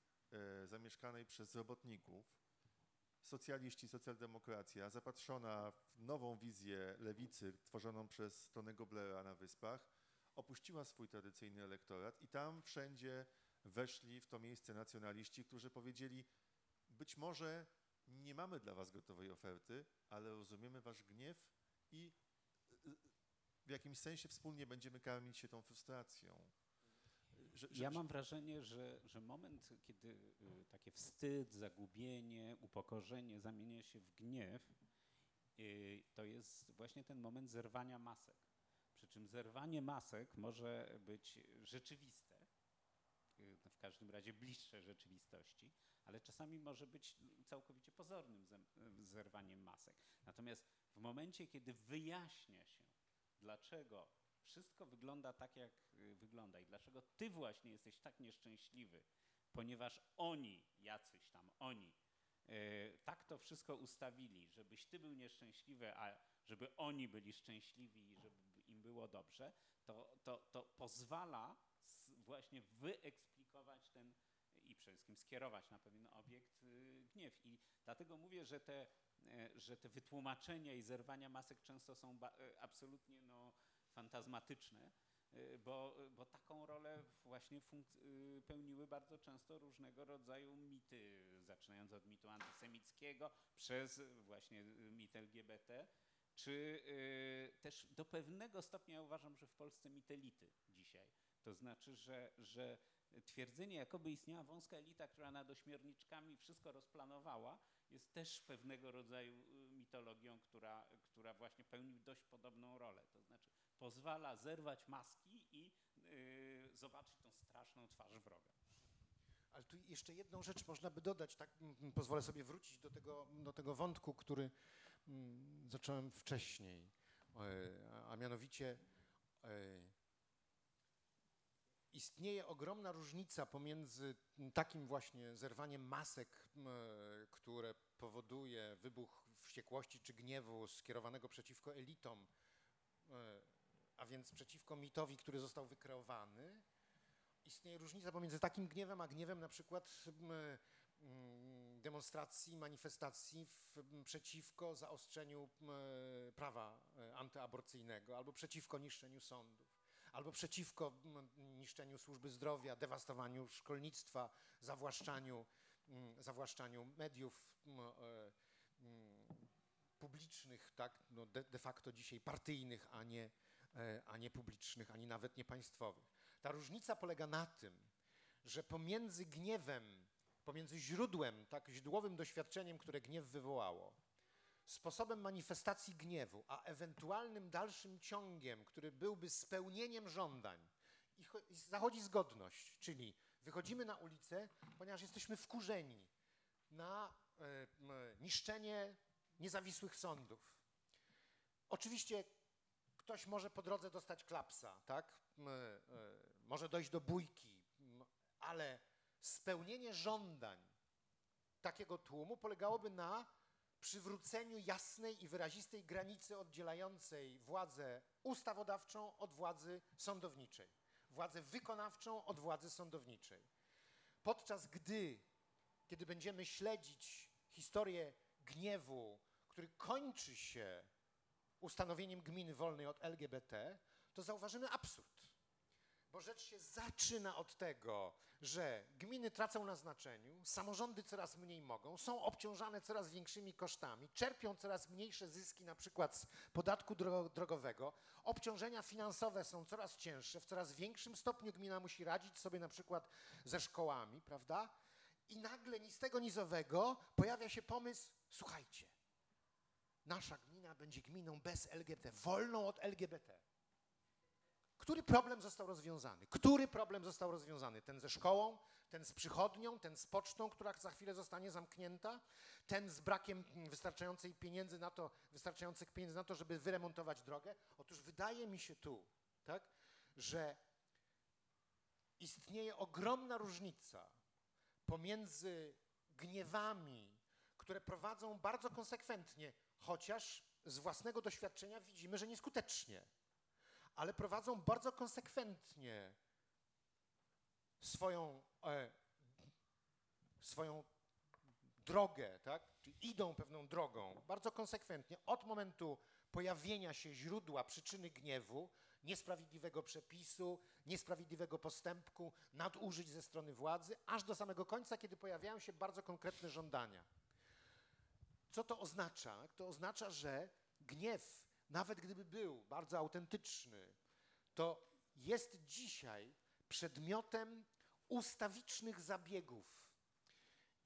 zamieszkanej przez robotników, socjaliści, socjaldemokracja, zapatrzona w nową wizję lewicy tworzoną przez Tonego Blaira na Wyspach, opuściła swój tradycyjny elektorat i tam wszędzie weszli w to miejsce nacjonaliści, którzy powiedzieli, być może nie mamy dla was gotowej oferty, ale rozumiemy wasz gniew i w jakimś sensie wspólnie będziemy karmić się tą frustracją. Ja mam wrażenie, że moment, kiedy takie wstyd, zagubienie, upokorzenie zamienia się w gniew, to jest właśnie ten moment zerwania masek. Przy czym zerwanie masek może być rzeczywiste, w każdym razie bliższe rzeczywistości, ale czasami może być całkowicie pozornym zerwaniem masek. Natomiast w momencie, kiedy wyjaśnia się, dlaczego wszystko wygląda tak, jak wygląda i dlaczego ty właśnie jesteś tak nieszczęśliwy, ponieważ oni, jacyś tam oni, tak to wszystko ustawili, żebyś ty był nieszczęśliwy, a żeby oni byli szczęśliwi i żeby im było dobrze, to pozwala właśnie wyeksplikować ten i przede wszystkim skierować na pewien obiekt gniew. I dlatego mówię, że te wytłumaczenia i zerwania masek często są absolutnie fantazmatyczne, bo taką rolę właśnie pełniły bardzo często różnego rodzaju mity, zaczynając od mitu antysemickiego przez właśnie mit LGBT, czy też do pewnego stopnia uważam, że w Polsce mit elity dzisiaj. To znaczy, że twierdzenie, jakoby istniała wąska elita, która nad ośmiorniczkami wszystko rozplanowała, jest też pewnego rodzaju mitologią, która właśnie pełni dość podobną rolę. To znaczy pozwala zerwać maski i zobaczyć tą straszną twarz wroga. Ale tu jeszcze jedną rzecz można by dodać, tak pozwolę sobie wrócić do tego wątku, który zacząłem wcześniej, a mianowicie Istnieje ogromna różnica pomiędzy takim właśnie zerwaniem masek, które powoduje wybuch wściekłości czy gniewu skierowanego przeciwko elitom, a więc przeciwko mitowi, który został wykreowany. Istnieje różnica pomiędzy takim gniewem, a gniewem na przykład demonstracji, manifestacji przeciwko zaostrzeniu prawa antyaborcyjnego albo przeciwko niszczeniu sądów, albo przeciwko niszczeniu służby zdrowia, dewastowaniu szkolnictwa, zawłaszczaniu mediów publicznych, tak, no de facto dzisiaj partyjnych, a nie publicznych, ani nawet nie państwowych. Ta różnica polega na tym, że pomiędzy gniewem, pomiędzy źródłem, tak źródłowym doświadczeniem, które gniew wywołało, sposobem manifestacji gniewu, a ewentualnym dalszym ciągiem, który byłby spełnieniem żądań, i zachodzi zgodność, czyli wychodzimy na ulicę, ponieważ jesteśmy wkurzeni na niszczenie niezawisłych sądów. Oczywiście ktoś może po drodze dostać klapsa, tak? Może dojść do bójki, ale spełnienie żądań takiego tłumu polegałoby na przywróceniu jasnej i wyrazistej granicy oddzielającej władzę ustawodawczą od władzy sądowniczej, władzę wykonawczą od władzy sądowniczej. Podczas gdy, kiedy będziemy śledzić historię gniewu, który kończy się ustanowieniem gminy wolnej od LGBT, to zauważymy absurd, bo rzecz się zaczyna od tego, że gminy tracą na znaczeniu, samorządy coraz mniej mogą, są obciążane coraz większymi kosztami, czerpią coraz mniejsze zyski na przykład z podatku drogowego, obciążenia finansowe są coraz cięższe, w coraz większym stopniu gmina musi radzić sobie na przykład ze szkołami, prawda? I nagle ni z tego ni z owego pojawia się pomysł, słuchajcie, nasza gmina będzie gminą bez LGBT, wolną od LGBT. Który problem został rozwiązany? Który problem został rozwiązany? Ten ze szkołą, ten z przychodnią, ten z pocztą, która za chwilę zostanie zamknięta, ten z brakiem wystarczających pieniędzy na to, żeby wyremontować drogę? Otóż wydaje mi się tu, tak, że istnieje ogromna różnica pomiędzy gniewami, które prowadzą bardzo konsekwentnie, chociaż z własnego doświadczenia widzimy, że nieskutecznie, ale prowadzą bardzo konsekwentnie swoją drogę, tak? Czyli idą pewną drogą, bardzo konsekwentnie od momentu pojawienia się źródła, przyczyny gniewu, niesprawiedliwego przepisu, niesprawiedliwego postępku, nadużyć ze strony władzy, aż do samego końca, kiedy pojawiają się bardzo konkretne żądania. Co to oznacza? To oznacza, że gniew, nawet gdyby był bardzo autentyczny, to jest dzisiaj przedmiotem ustawicznych zabiegów.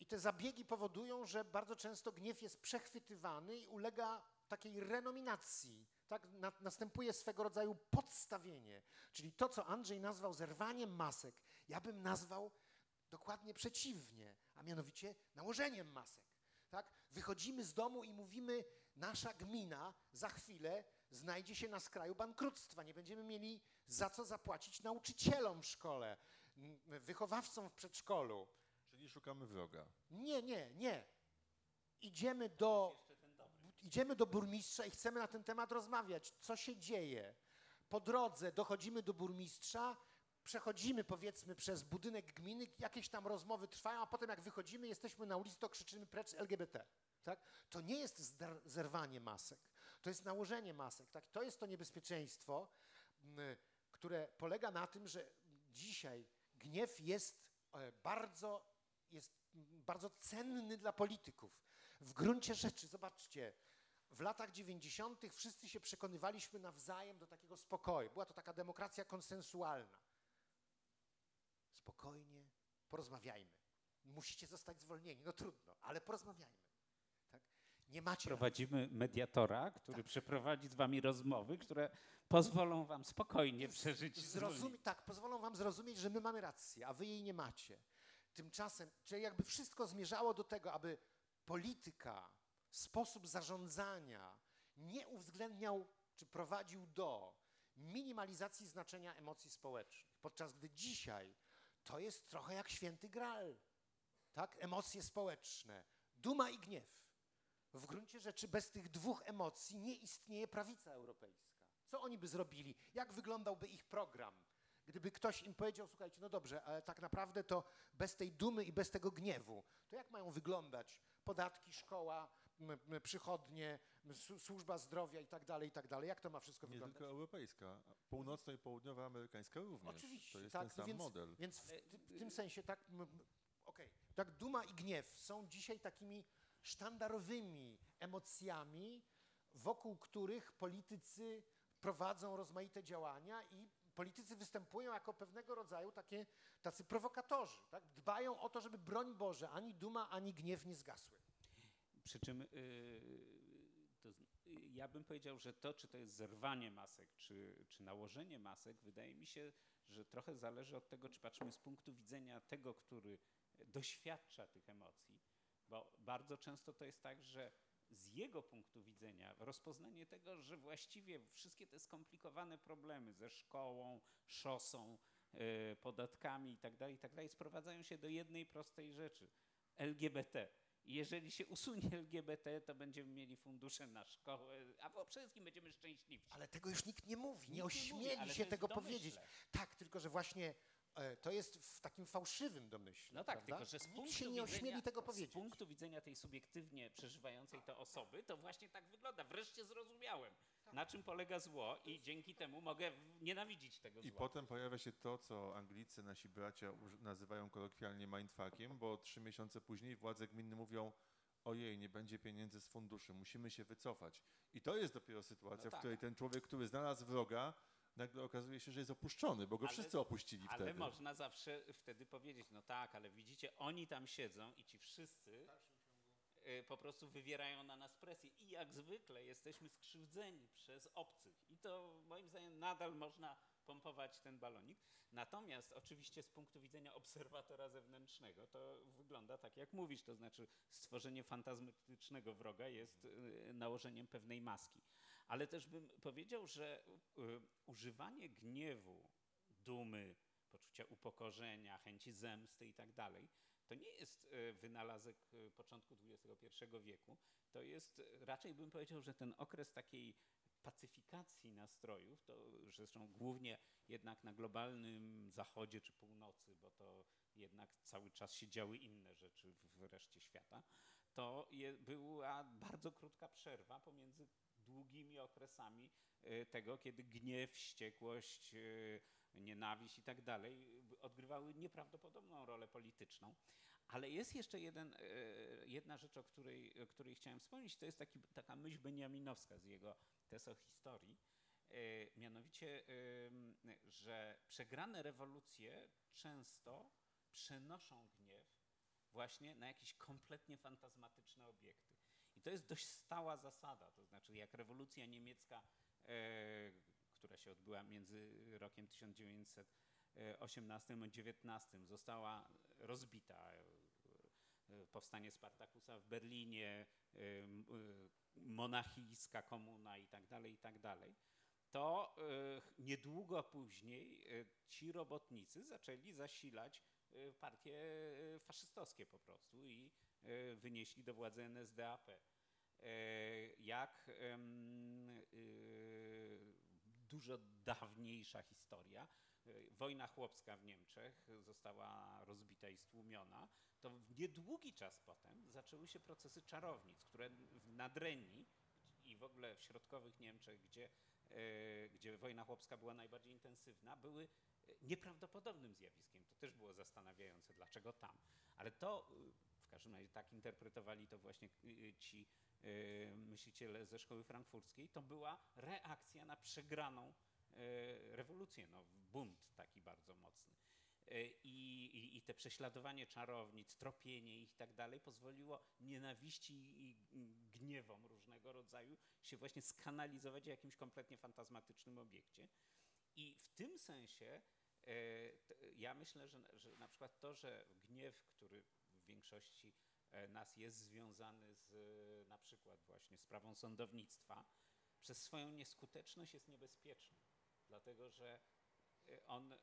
I te zabiegi powodują, że bardzo często gniew jest przechwytywany i ulega takiej renominacji. Tak? Następuje swego rodzaju podstawienie. Czyli to, co Andrzej nazwał zerwaniem masek, ja bym nazwał dokładnie przeciwnie, a mianowicie nałożeniem masek. Tak? Wychodzimy z domu i mówimy, nasza gmina za chwilę znajdzie się na skraju bankructwa, nie będziemy mieli za co zapłacić nauczycielom w szkole, wychowawcom w przedszkolu. Czyli szukamy wroga. Nie. Idziemy do burmistrza i chcemy na ten temat rozmawiać. Co się dzieje? Po drodze dochodzimy do burmistrza, przechodzimy powiedzmy przez budynek gminy, jakieś tam rozmowy trwają, a potem jak wychodzimy, jesteśmy na ulicy, to krzyczymy precz LGBT. Tak? To nie jest zerwanie masek, to jest nałożenie masek. Tak? To jest to niebezpieczeństwo, które polega na tym, że dzisiaj gniew jest bardzo cenny dla polityków. W gruncie rzeczy, zobaczcie, w latach 90. wszyscy się przekonywaliśmy nawzajem do takiego spokoju. Była to taka demokracja konsensualna. Spokojnie, porozmawiajmy. Musicie zostać zwolnieni, no trudno, ale porozmawiajmy. Tak? Nie macie. Prowadzimy mediatora, który przeprowadzi z wami rozmowy, które pozwolą wam spokojnie przeżyć. Pozwolą wam zrozumieć, że my mamy rację, a wy jej nie macie. Tymczasem, czyli jakby wszystko zmierzało do tego, aby polityka, sposób zarządzania nie uwzględniał, czy prowadził do minimalizacji znaczenia emocji społecznych. Podczas gdy dzisiaj to jest trochę jak święty Graal, tak? Emocje społeczne, duma i gniew. W gruncie rzeczy bez tych dwóch emocji nie istnieje prawica europejska. Co oni by zrobili? Jak wyglądałby ich program? Gdyby ktoś im powiedział, słuchajcie, no dobrze, ale tak naprawdę to bez tej dumy i bez tego gniewu, to jak mają wyglądać podatki, szkoła, przychodnie, służba zdrowia i tak dalej, jak to ma wszystko wyglądać? Nie tylko europejska, północna i południowa amerykańska również. Oczywiście, to jest tak, ten sam model. Więc w tym sensie tak, tak duma i gniew są dzisiaj takimi sztandarowymi emocjami, wokół których politycy prowadzą rozmaite działania i politycy występują jako pewnego rodzaju tacy prowokatorzy, tak? Dbają o to, żeby broń Boże, ani duma, ani gniew nie zgasły. Przy czym ja bym powiedział, że to, czy to jest zerwanie masek, czy nałożenie masek, wydaje mi się, że trochę zależy od tego, czy patrzymy z punktu widzenia tego, który doświadcza tych emocji, bo bardzo często to jest tak, że z jego punktu widzenia rozpoznanie tego, że właściwie wszystkie te skomplikowane problemy ze szkołą, szosą, podatkami i tak dalej, sprowadzają się do jednej prostej rzeczy – LGBT. Jeżeli się usunie LGBT, to będziemy mieli fundusze na szkołę, a po wszystkim będziemy szczęśliwsi. Ale tego już nikt nie mówi, nie ośmieli się tego powiedzieć. Tak, tylko że właśnie to jest w takim fałszywym domyśle. No tak, prawda? Tylko że z punktu widzenia tej subiektywnie przeżywającej to osoby, to właśnie tak wygląda. Wreszcie zrozumiałem, na czym polega zło i dzięki temu mogę nienawidzić tego zła. I potem pojawia się to, co Anglicy, nasi bracia nazywają kolokwialnie mindfuckiem, bo 3 miesiące później władze gminne mówią: ojej, nie będzie pieniędzy z funduszy, musimy się wycofać. I to jest dopiero sytuacja, w której ten człowiek, który znalazł wroga, nagle okazuje się, że jest opuszczony, bo go wszyscy opuścili wtedy. Ale można zawsze wtedy powiedzieć, no tak, ale widzicie, oni tam siedzą i ci wszyscy po prostu wywierają na nas presję i jak zwykle jesteśmy skrzywdzeni przez obcych. I to moim zdaniem nadal można pompować ten balonik. Natomiast oczywiście z punktu widzenia obserwatora zewnętrznego to wygląda tak, jak mówisz, to znaczy stworzenie fantazmatycznego wroga jest nałożeniem pewnej maski. Ale też bym powiedział, że używanie gniewu, dumy, poczucia upokorzenia, chęci zemsty i tak dalej, to nie jest wynalazek początku XXI wieku. To jest, raczej bym powiedział, że ten okres takiej pacyfikacji nastrojów, to zresztą głównie jednak na globalnym zachodzie czy północy, bo to jednak cały czas się działy inne rzeczy w reszcie świata, to była bardzo krótka przerwa pomiędzy długimi okresami tego, kiedy gniew, wściekłość, nienawiść i tak dalej odgrywały nieprawdopodobną rolę polityczną. Ale jest jeszcze jedna rzecz, o której chciałem wspomnieć, to jest taka myśl beniaminowska z jego tez o historii, mianowicie, że przegrane rewolucje często przenoszą gniew właśnie na jakieś kompletnie fantazmatyczne obiekty. I to jest dość stała zasada, to znaczy jak rewolucja niemiecka, która się odbyła między rokiem 1918 a 1919, została rozbita. Powstanie Spartakusa w Berlinie, monachijska komuna i tak dalej, to niedługo później ci robotnicy zaczęli zasilać partie faszystowskie po prostu i wynieśli do władzy NSDAP. Jak dużo dawniejsza historia, wojna chłopska w Niemczech została rozbita i stłumiona, to w niedługi czas potem zaczęły się procesy czarownic, które w Nadrenii i w ogóle w środkowych Niemczech, gdzie wojna chłopska była najbardziej intensywna, były nieprawdopodobnym zjawiskiem. To też było zastanawiające, dlaczego tam. Ale to w każdym razie tak interpretowali to właśnie ci myśliciele ze szkoły frankfurckiej. To była reakcja na przegraną rewolucję, no bunt taki bardzo mocny. I te prześladowanie czarownic, tropienie ich i tak dalej pozwoliło nienawiści i gniewom różnego rodzaju się właśnie skanalizować w jakimś kompletnie fantazmatycznym obiekcie. I w tym sensie ja myślę, że na przykład to, że gniew, który w większości nas jest związany z na przykład właśnie sprawą sądownictwa, przez swoją nieskuteczność jest niebezpieczny. dlatego że on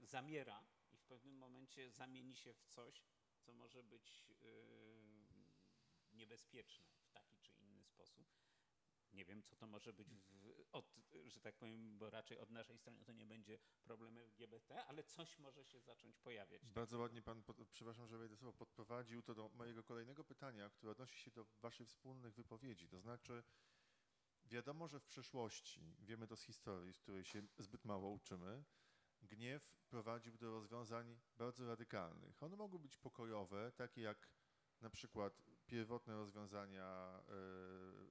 zamiera i w pewnym momencie zamieni się w coś, co może być niebezpieczne w taki czy inny sposób. Nie wiem, co to może być, że tak powiem, bo raczej od naszej strony to nie będzie problem LGBT, ale coś może się zacząć pojawiać. Bardzo ładnie pan, przepraszam, że wejdę słowo, podprowadził to do mojego kolejnego pytania, które odnosi się do waszych wspólnych wypowiedzi. To znaczy, wiadomo, że w przeszłości, wiemy to z historii, z której się zbyt mało uczymy, gniew prowadził do rozwiązań bardzo radykalnych. One mogły być pokojowe, takie jak na przykład pierwotne rozwiązania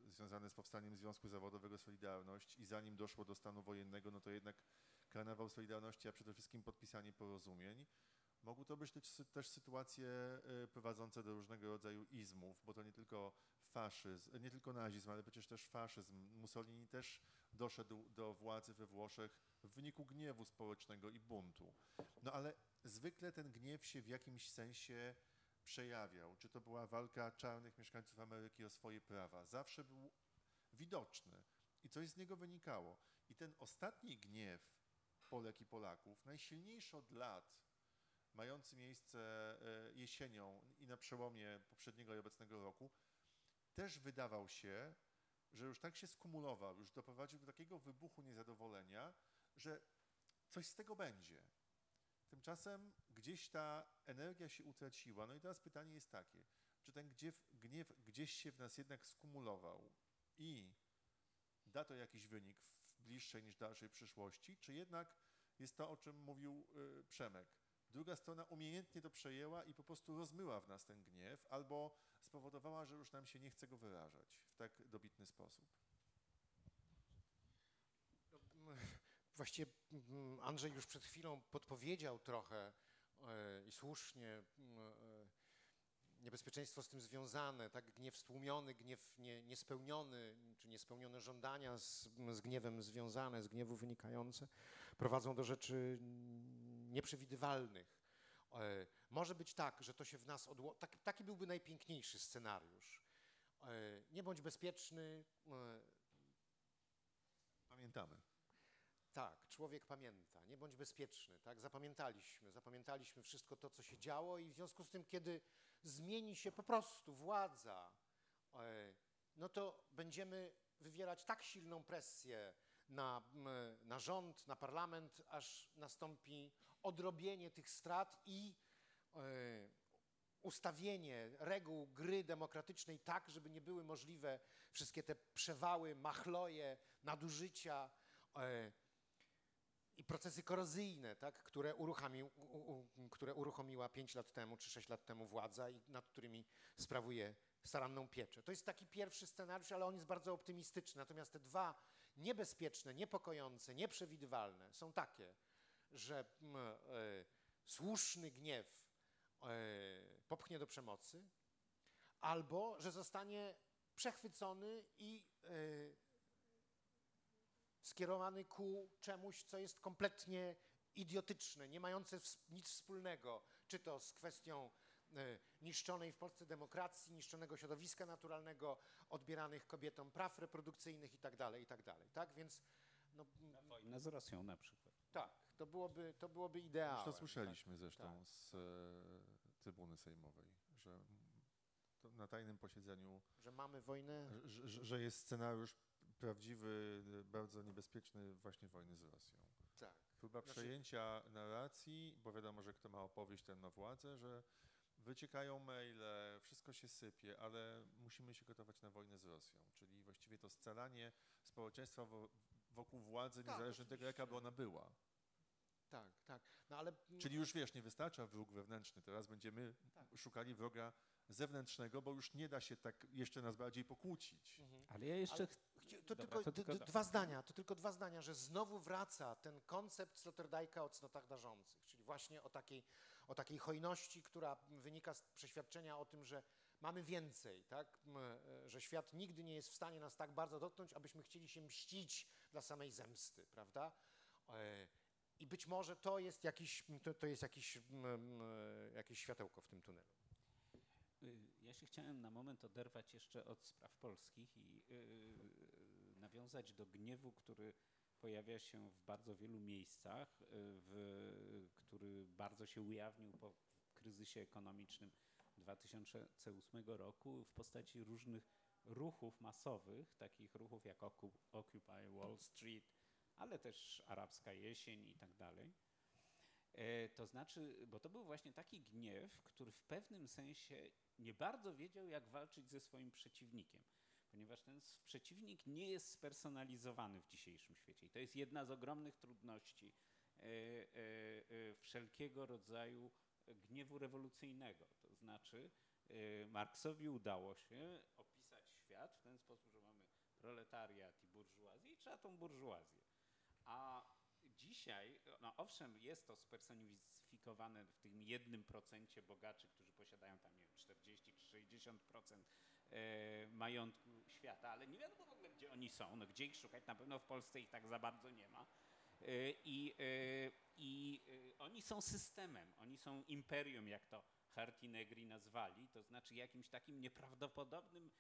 związane z powstaniem Związku Zawodowego Solidarność i zanim doszło do stanu wojennego, no to jednak karnawał Solidarności, a przede wszystkim podpisanie porozumień. Mogły to być też sytuacje prowadzące do różnego rodzaju izmów, bo to nie tylko faszyzm, nie tylko nazizm, ale przecież też faszyzm. Mussolini też doszedł do władzy we Włoszech w wyniku gniewu społecznego i buntu. No ale zwykle ten gniew się w jakimś sensie przejawiał. Czy to była walka czarnych mieszkańców Ameryki o swoje prawa. Zawsze był widoczny i coś z niego wynikało. I ten ostatni gniew Polek i Polaków, najsilniejszy od lat, mający miejsce jesienią i na przełomie poprzedniego i obecnego roku, też wydawał się, że już tak się skumulował, już doprowadził do takiego wybuchu niezadowolenia, że coś z tego będzie. Tymczasem gdzieś ta energia się utraciła. No i teraz pytanie jest takie, czy ten gniew gdzieś się w nas jednak skumulował i da to jakiś wynik w bliższej niż dalszej przyszłości, czy jednak jest to, o czym mówił Przemek. Druga strona umiejętnie to przejęła i po prostu rozmyła w nas ten gniew albo spowodowała, że już nam się nie chce go wyrażać w tak dobitny sposób. Właściwie Andrzej już przed chwilą podpowiedział trochę i słusznie niebezpieczeństwo z tym związane, tak, gniew stłumiony, gniew niespełniony, czy niespełnione żądania z gniewem związane, z gniewu wynikające, prowadzą do rzeczy nieprzewidywalnych. Może być tak, że to się w nas odłoży, taki byłby najpiękniejszy scenariusz. Nie bądź bezpieczny. Pamiętamy. Tak, człowiek pamięta, nie bądź bezpieczny, tak? Zapamiętaliśmy wszystko to, co się działo i w związku z tym, kiedy zmieni się po prostu władza, no to będziemy wywierać tak silną presję na rząd, na parlament, aż nastąpi odrobienie tych strat i ustawienie reguł gry demokratycznej tak, żeby nie były możliwe wszystkie te przewały, machloje, nadużycia, i procesy korozyjne, tak, które uruchomiła 5 lat temu czy 6 lat temu władza i nad którymi sprawuje staranną pieczę. To jest taki pierwszy scenariusz, ale on jest bardzo optymistyczny. Natomiast te dwa niebezpieczne, niepokojące, nieprzewidywalne są takie, że słuszny gniew popchnie do przemocy albo że zostanie przechwycony i skierowany ku czemuś, co jest kompletnie idiotyczne, nie mające nic wspólnego, czy to z kwestią niszczonej w Polsce demokracji, niszczonego środowiska naturalnego, odbieranych kobietom praw reprodukcyjnych itd. Tak więc... No, wojna z Rosją na przykład. Tak, to byłoby idealne. Już to słyszeliśmy tak, zresztą tak. Z trybuny sejmowej, że na tajnym posiedzeniu... Że mamy wojnę... Że jest scenariusz prawdziwy, bardzo niebezpieczny właśnie wojny z Rosją. Tak. Próba przejęcia narracji, bo wiadomo, że kto ma opowieść, ten ma władzę, że wyciekają maile, wszystko się sypie, ale musimy się gotować na wojnę z Rosją. Czyli właściwie to scalanie społeczeństwa wokół władzy, niezależnie od tego, jaka by ona była. Tak, tak. No, ale... Czyli już wiesz, nie wystarcza wróg wewnętrzny, teraz będziemy szukali wroga zewnętrznego, bo już nie da się tak jeszcze nas bardziej pokłócić. Mhm. Ale ja jeszcze... To tylko dwa zdania, że znowu wraca ten koncept Sloterdijka o cnotach darzących, czyli właśnie o takiej hojności, która wynika z przeświadczenia o tym, że mamy więcej, tak? Że świat nigdy nie jest w stanie nas tak bardzo dotknąć, abyśmy chcieli się mścić dla samej zemsty, prawda? I być może to jest jakieś światełko w tym tunelu. Ja się chciałem na moment oderwać jeszcze od spraw polskich i nawiązać do gniewu, który pojawia się w bardzo wielu miejscach, który bardzo się ujawnił po kryzysie ekonomicznym 2008 roku w postaci różnych ruchów masowych, takich ruchów jak Occupy Wall Street, ale też Arabska Jesień i tak dalej. To znaczy, bo to był właśnie taki gniew, który w pewnym sensie nie bardzo wiedział, jak walczyć ze swoim przeciwnikiem, ponieważ ten przeciwnik nie jest spersonalizowany w dzisiejszym świecie. I to jest jedna z ogromnych trudności wszelkiego rodzaju gniewu rewolucyjnego. To znaczy, Marksowi udało się opisać świat w ten sposób, że mamy proletariat i burżuazję i trzeba tą burżuazję. A dzisiaj, no owszem, jest to spersonifikowane w tym 1% bogaczy, którzy posiadają tam, nie wiem, 40 czy 60% majątku świata, ale nie wiadomo w ogóle, gdzie oni są, no gdzie ich szukać, na pewno w Polsce ich tak za bardzo nie ma. I oni są systemem, oni są imperium, jak to Hardt i Negri nazwali, to znaczy jakimś takim nieprawdopodobnym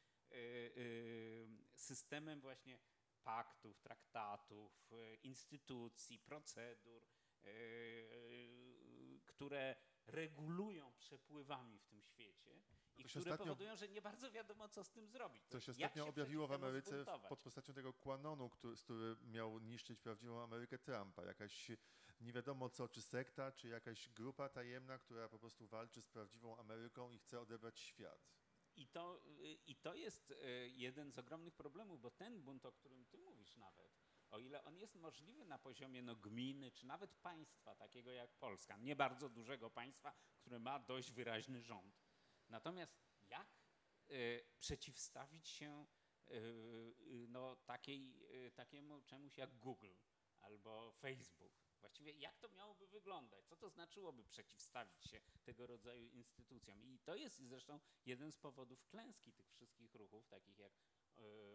systemem właśnie paktów, traktatów, instytucji, procedur, które regulują przepływami w tym świecie i które powodują, że nie bardzo wiadomo, co z tym zrobić. To się ostatnio objawiło w Ameryce pod postacią tego Quanonu, który miał niszczyć prawdziwą Amerykę Trumpa. Jakaś nie wiadomo co, czy sekta, czy jakaś grupa tajemna, która po prostu walczy z prawdziwą Ameryką i chce odebrać świat. I to jest jeden z ogromnych problemów, bo ten bunt, o którym ty mówisz nawet, o ile on jest możliwy na poziomie gminy, czy nawet państwa takiego jak Polska, nie bardzo dużego państwa, które ma dość wyraźny rząd. Natomiast jak przeciwstawić się takiemu czemuś jak Google albo Facebook? Właściwie jak to miałoby wyglądać? Co to znaczyłoby przeciwstawić się tego rodzaju instytucjom? I to jest zresztą jeden z powodów klęski tych wszystkich ruchów, takich jak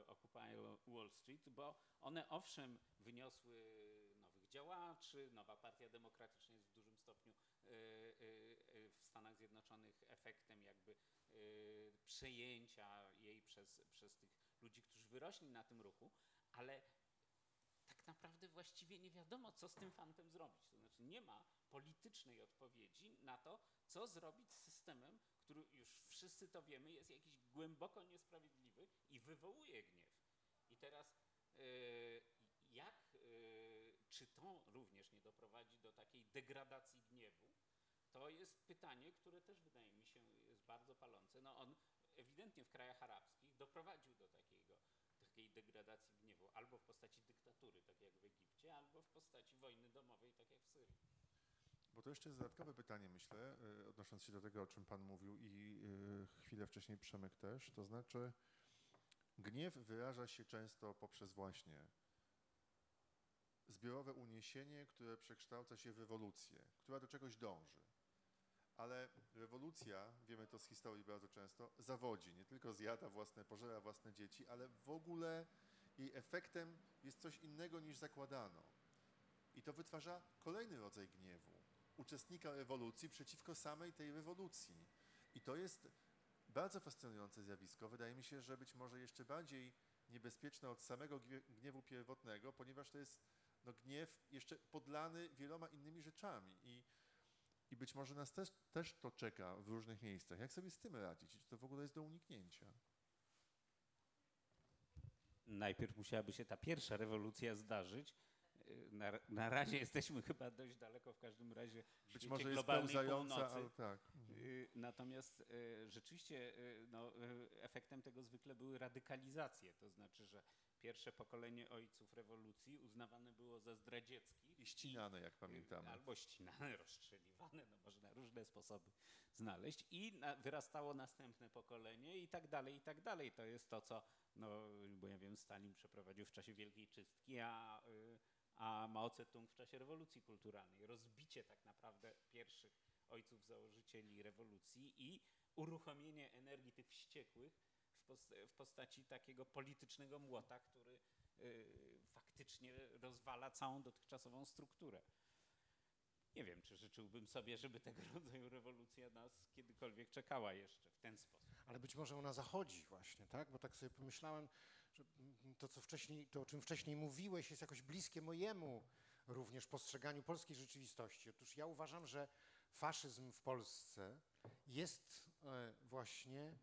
Occupy Wall Street, bo one owszem wyniosły nowych działaczy, nowa partia demokratyczna jest w dużym stopniu w Stanach Zjednoczonych efektem jakby przejęcia jej przez tych ludzi, którzy wyrośli na tym ruchu, ale tak naprawdę właściwie nie wiadomo, co z tym fantem zrobić. To znaczy nie ma politycznej odpowiedzi na to, co zrobić z systemem, który już wszyscy to wiemy, jest jakiś głęboko niesprawiedliwy i wywołuje gniew. I teraz czy to również nie doprowadzi do takiej degradacji gniewu? To jest pytanie, które też wydaje mi się jest bardzo palące. No on ewidentnie w krajach arabskich doprowadził do takiej degradacji gniewu, albo w postaci dyktatury, tak jak w Egipcie, albo w postaci wojny domowej, tak jak w Syrii. Bo to jeszcze jest dodatkowe pytanie, myślę, odnosząc się do tego, o czym Pan mówił i chwilę wcześniej Przemek też, to znaczy gniew wyraża się często poprzez właśnie zbiorowe uniesienie, które przekształca się w rewolucję, która do czegoś dąży. Ale rewolucja, wiemy to z historii bardzo często, zawodzi, nie tylko zjada własne, pożera własne dzieci, ale w ogóle jej efektem jest coś innego niż zakładano. I to wytwarza kolejny rodzaj gniewu, uczestnika rewolucji przeciwko samej tej rewolucji. I to jest bardzo fascynujące zjawisko. Wydaje mi się, że być może jeszcze bardziej niebezpieczne od samego gniewu pierwotnego, ponieważ to jest gniew jeszcze podlany wieloma innymi rzeczami. I być może nas też to czeka w różnych miejscach. Jak sobie z tym radzić? Czy to w ogóle jest do uniknięcia? Najpierw musiałaby się ta pierwsza rewolucja zdarzyć. Na razie jesteśmy chyba dość daleko w każdym razie w świecie globalnej północy. Tak. Natomiast rzeczywiście efektem tego zwykle były radykalizacje. To znaczy, że pierwsze pokolenie ojców rewolucji uznawane było za zdradzieckich. I ścinane, jak pamiętamy. Albo ścinane, rozstrzeliwane, można różne sposoby znaleźć. I wyrastało następne pokolenie i tak dalej, i tak dalej. To jest to, co, bo ja wiem, Stalin przeprowadził w czasie Wielkiej Czystki, a Mao Tse-tung w czasie rewolucji kulturalnej. Rozbicie tak naprawdę pierwszych ojców założycieli rewolucji i uruchomienie energii tych wściekłych w postaci takiego politycznego młota, który faktycznie rozwala całą dotychczasową strukturę. Nie wiem, czy życzyłbym sobie, żeby tego rodzaju rewolucja nas kiedykolwiek czekała jeszcze w ten sposób. Ale być może ona zachodzi właśnie, tak? Bo tak sobie pomyślałem, to, co wcześniej, to o czym wcześniej mówiłeś, jest jakoś bliskie mojemu również postrzeganiu polskiej rzeczywistości. Otóż ja uważam, że faszyzm w Polsce jest właśnie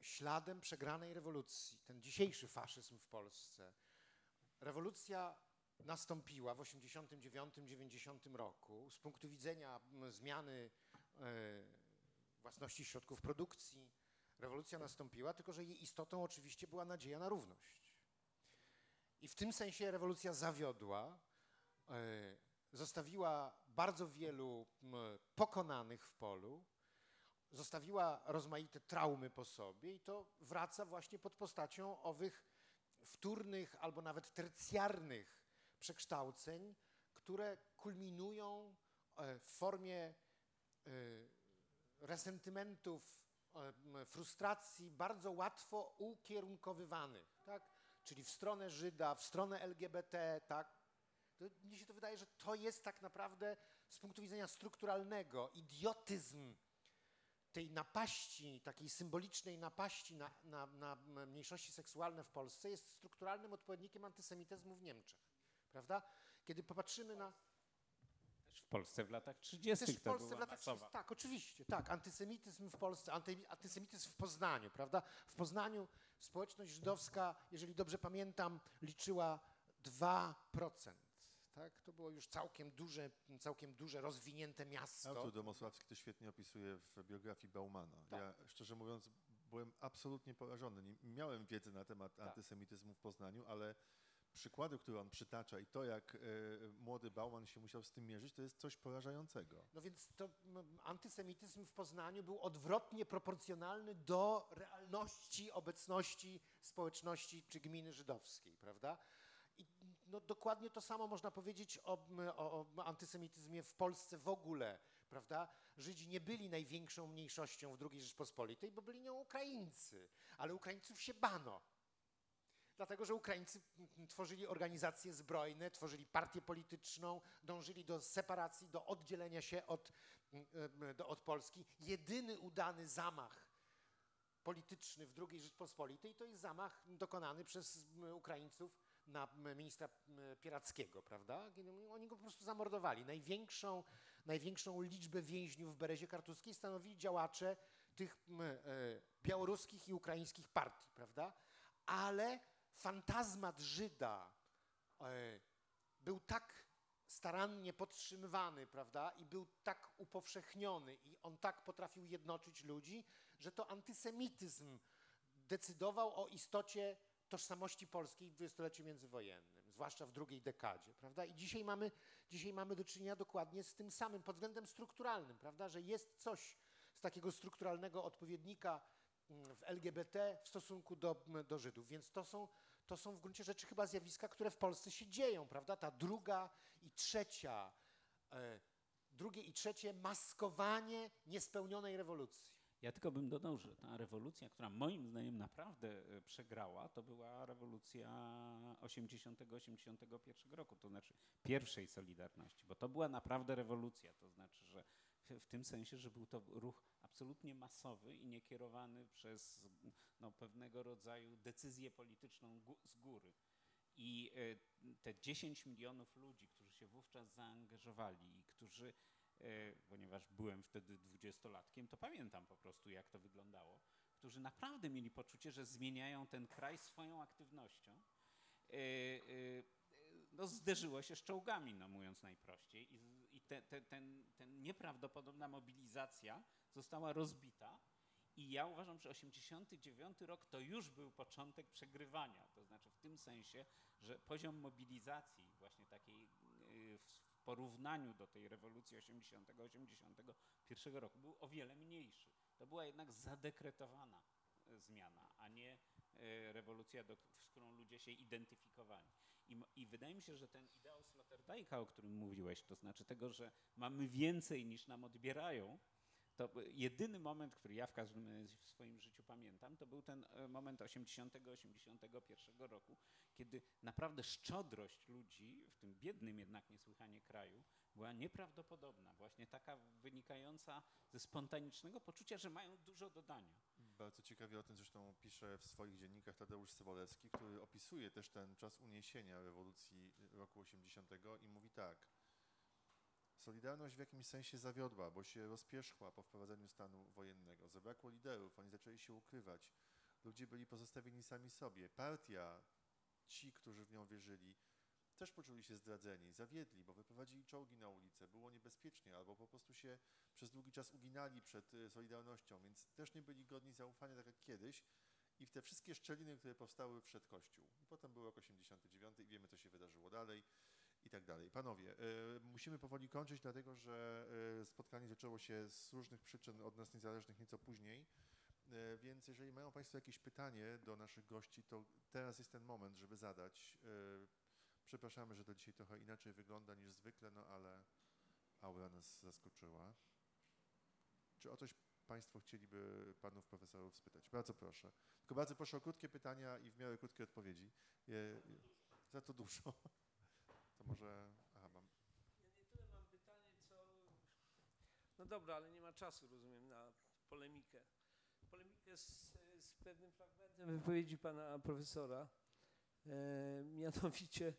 śladem przegranej rewolucji. Ten dzisiejszy faszyzm w Polsce. Rewolucja nastąpiła w 1989-1990 roku z punktu widzenia zmiany własności środków produkcji. Rewolucja nastąpiła, tylko że jej istotą oczywiście była nadzieja na równość. I w tym sensie rewolucja zawiodła, zostawiła bardzo wielu pokonanych w polu, zostawiła rozmaite traumy po sobie i to wraca właśnie pod postacią owych wtórnych albo nawet tercjarnych przekształceń, które kulminują w formie resentymentów, frustracji bardzo łatwo ukierunkowywanych, tak? Czyli w stronę Żyda, w stronę LGBT, tak? To, mnie się to wydaje, że to jest tak naprawdę z punktu widzenia strukturalnego idiotyzm tej napaści, takiej symbolicznej napaści na mniejszości seksualne w Polsce jest strukturalnym odpowiednikiem antysemityzmu w Niemczech, prawda? Kiedy popatrzymy na... Też w Polsce w latach 30. Też w Polsce to była w latach 30. Tak, oczywiście, tak. Antysemityzm w Polsce, antysemityzm w Poznaniu, prawda? W Poznaniu społeczność żydowska, jeżeli dobrze pamiętam, liczyła 2%. Tak? To było już całkiem duże, rozwinięte miasto. Artur Domosławski to świetnie opisuje w biografii Baumana. Tak. Ja szczerze mówiąc byłem absolutnie porażony. Nie miałem wiedzy na temat antysemityzmu w Poznaniu, ale przykłady, które on przytacza i to, jak młody Bauman się musiał z tym mierzyć, to jest coś porażającego. No więc to antysemityzm w Poznaniu był odwrotnie proporcjonalny do realności obecności społeczności czy gminy żydowskiej, prawda? I no, dokładnie to samo można powiedzieć o antysemityzmie w Polsce w ogóle, prawda? Żydzi nie byli największą mniejszością w II Rzeczpospolitej, bo byli nią Ukraińcy, ale Ukraińców się bano. Dlatego, że Ukraińcy tworzyli organizacje zbrojne, tworzyli partię polityczną, dążyli do separacji, do oddzielenia się od Polski. Jedyny udany zamach polityczny w II Rzeczpospolitej to jest zamach dokonany przez Ukraińców na ministra Pierackiego, prawda? Oni go po prostu zamordowali. Największą liczbę więźniów w Berezie Kartuskiej stanowili działacze tych białoruskich i ukraińskich partii, prawda? Ale fantazmat Żyda był tak starannie podtrzymywany, prawda? I był tak upowszechniony i on tak potrafił jednoczyć ludzi, że to antysemityzm decydował o istocie tożsamości polskiej w dwudziestoleciu międzywojennym, zwłaszcza w drugiej dekadzie, prawda? I dzisiaj mamy do czynienia dokładnie z tym samym pod względem strukturalnym, prawda? Że jest coś z takiego strukturalnego odpowiednika w LGBT w stosunku do Żydów, więc to są w gruncie rzeczy chyba zjawiska, które w Polsce się dzieją, prawda? Ta drugie i trzecie maskowanie niespełnionej rewolucji. Ja tylko bym dodał, że ta rewolucja, która moim zdaniem naprawdę przegrała, to była rewolucja 80-81 roku, to znaczy pierwszej Solidarności, bo to była naprawdę rewolucja, to znaczy, że w tym sensie, że był to ruch absolutnie masowy i niekierowany przez no, pewnego rodzaju decyzję polityczną z góry. I te 10 milionów ludzi, którzy się wówczas zaangażowali i którzy, ponieważ byłem wtedy 20-latkiem, to pamiętam po prostu, jak to wyglądało, którzy naprawdę mieli poczucie, że zmieniają ten kraj swoją aktywnością, no zderzyło się z czołgami, no mówiąc najprościej, i ten nieprawdopodobna mobilizacja została rozbita i ja uważam, że 89 rok to już był początek przegrywania, to znaczy w tym sensie, że poziom mobilizacji właśnie takiej w porównaniu do tej rewolucji 80-81 roku był o wiele mniejszy. To była jednak zadekretowana zmiana, a nie rewolucja, z którą ludzie się identyfikowali. I wydaje mi się, że ten ideał Sloterdijka, o którym mówiłeś, to znaczy tego, że mamy więcej niż nam odbierają, to jedyny moment, który ja w swoim życiu pamiętam, to był ten moment 80-81 roku, kiedy naprawdę szczodrość ludzi, w tym biednym jednak niesłychanie kraju, była nieprawdopodobna, właśnie taka wynikająca ze spontanicznego poczucia, że mają dużo dodania. Bardzo ciekawie o tym zresztą pisze w swoich dziennikach Tadeusz Cybolewski, który opisuje też ten czas uniesienia rewolucji roku 80 i mówi tak. Solidarność w jakimś sensie zawiodła, bo się rozpierzchła po wprowadzeniu stanu wojennego. Zabrakło liderów, oni zaczęli się ukrywać. Ludzie byli pozostawieni sami sobie. Partia, ci, którzy w nią wierzyli, też poczuli się zdradzeni, zawiedli, bo wyprowadzili czołgi na ulicę, było niebezpiecznie, albo po prostu się przez długi czas uginali przed Solidarnością, więc też nie byli godni zaufania, tak jak kiedyś. I w te wszystkie szczeliny, które powstały, wszedł Kościół. I potem był rok 89 i wiemy, co się wydarzyło dalej i tak dalej. Panowie, musimy powoli kończyć, dlatego że spotkanie zaczęło się z różnych przyczyn od nas niezależnych nieco później, więc jeżeli mają Państwo jakieś pytanie do naszych gości, to teraz jest ten moment, żeby zadać. Przepraszamy, że to dzisiaj trochę inaczej wygląda niż zwykle, no ale aura nas zaskoczyła. Czy o coś Państwo chcieliby panów profesorów spytać? Bardzo proszę. Tylko bardzo proszę o krótkie pytania i w miarę krótkie odpowiedzi. Za to dużo. To może... Aha, mam. Ja nie tyle mam pytanie, co... No dobra, ale nie ma czasu, rozumiem, na polemikę. Polemikę z pewnym fragmentem wypowiedzi pana profesora. Mianowicie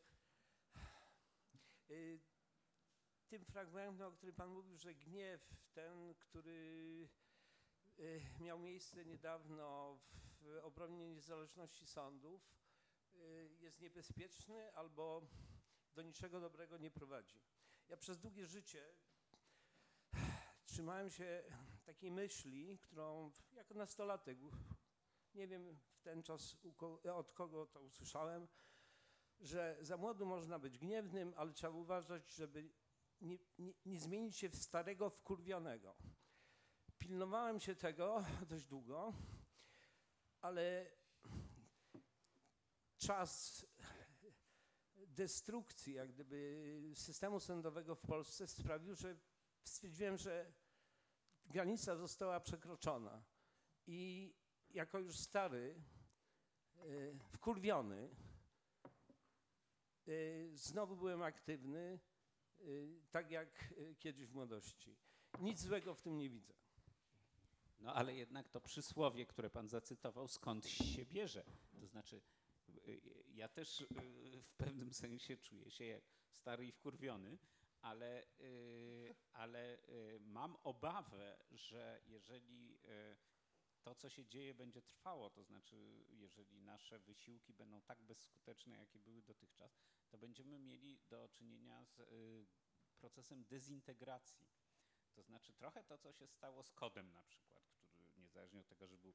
tym fragmentem, o którym pan mówił, że gniew ten, który miał miejsce niedawno w obronie niezależności sądów, jest niebezpieczny albo do niczego dobrego nie prowadzi. Ja przez długie życie trzymałem się takiej myśli, którą jako nastolatek, nie wiem w ten czas od kogo to usłyszałem, że za młodu można być gniewnym, ale trzeba uważać, żeby nie zmienić się w starego wkurwionego. Pilnowałem się tego dość długo, ale czas destrukcji jak gdyby systemu sądowego w Polsce sprawił, że stwierdziłem, że granica została przekroczona i jako już stary, wkurwiony, znowu byłem aktywny, tak jak kiedyś w młodości. Nic złego w tym nie widzę. No ale jednak to przysłowie, które pan zacytował, skąd się bierze? To znaczy, ja też w pewnym sensie czuję się jak stary i wkurwiony, ale mam obawę, że jeżeli... To, co się dzieje, będzie trwało, to znaczy, jeżeli nasze wysiłki będą tak bezskuteczne, jakie były dotychczas, to będziemy mieli do czynienia z procesem dezintegracji. To znaczy trochę to, co się stało z kodem na przykład, który niezależnie od tego, że był,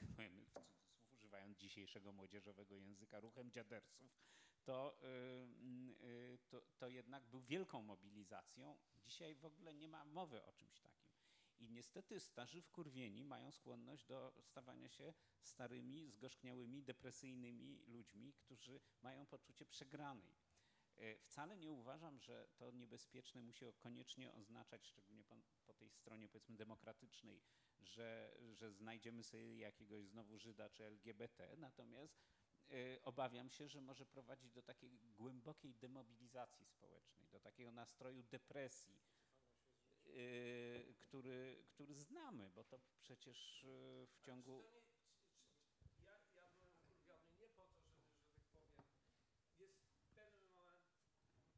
że powiem, w cudzysłów, używając dzisiejszego młodzieżowego języka, ruchem dziadersów, to jednak był wielką mobilizacją. Dzisiaj w ogóle nie ma mowy o czymś takim. I niestety starzy wkurwieni mają skłonność do stawania się starymi, zgorzkniałymi, depresyjnymi ludźmi, którzy mają poczucie przegranej. Wcale nie uważam, że to niebezpieczne musi koniecznie oznaczać, szczególnie po tej stronie powiedzmy demokratycznej, że znajdziemy sobie jakiegoś znowu Żyda czy LGBT, natomiast obawiam się, że może prowadzić do takiej głębokiej demobilizacji społecznej, do takiego nastroju depresji, który znamy, bo to przecież w ciągu... Ja byłem wkurwiony nie po to, że tak powiem, jest pewien moment,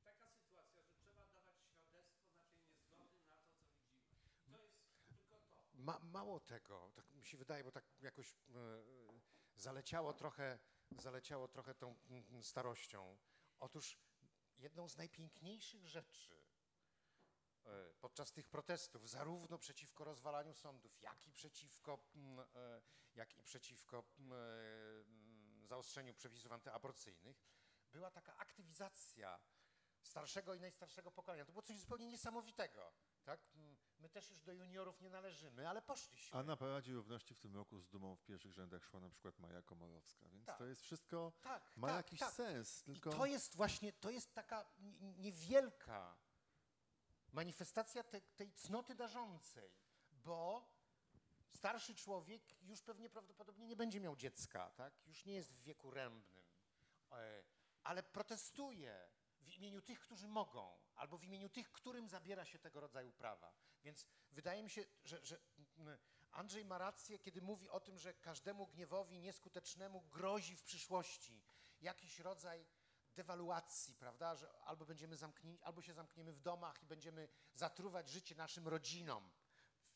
taka sytuacja, że trzeba dawać świadectwo naszej niezgody na to, co widzimy. To jest tylko to. Mało tego, tak mi się wydaje, bo tak jakoś zaleciało trochę tą starością. Otóż jedną z najpiękniejszych rzeczy podczas tych protestów, zarówno przeciwko rozwalaniu sądów, jak i przeciwko zaostrzeniu przepisów antyaborcyjnych, była taka aktywizacja starszego i najstarszego pokolenia. To było coś zupełnie niesamowitego. Tak? My też już do juniorów nie należymy, ale poszliśmy. A na Paradzie Równości w tym roku z dumą w pierwszych rzędach szła na przykład Maja Komorowska, więc tak. To jest wszystko, tak, ma tak, jakiś tak. Sens. Tylko... I to jest właśnie, to jest taka niewielka manifestacja tej cnoty darzącej, bo starszy człowiek już pewnie prawdopodobnie nie będzie miał dziecka, tak? Już nie jest w wieku rębnym, ale protestuje w imieniu tych, którzy mogą, albo w imieniu tych, którym zabiera się tego rodzaju prawa. Więc wydaje mi się, że Andrzej ma rację, kiedy mówi o tym, że każdemu gniewowi nieskutecznemu grozi w przyszłości jakiś rodzaj dewaluacji, prawda, że albo będziemy zamknięci, albo się zamkniemy w domach i będziemy zatruwać życie naszym rodzinom,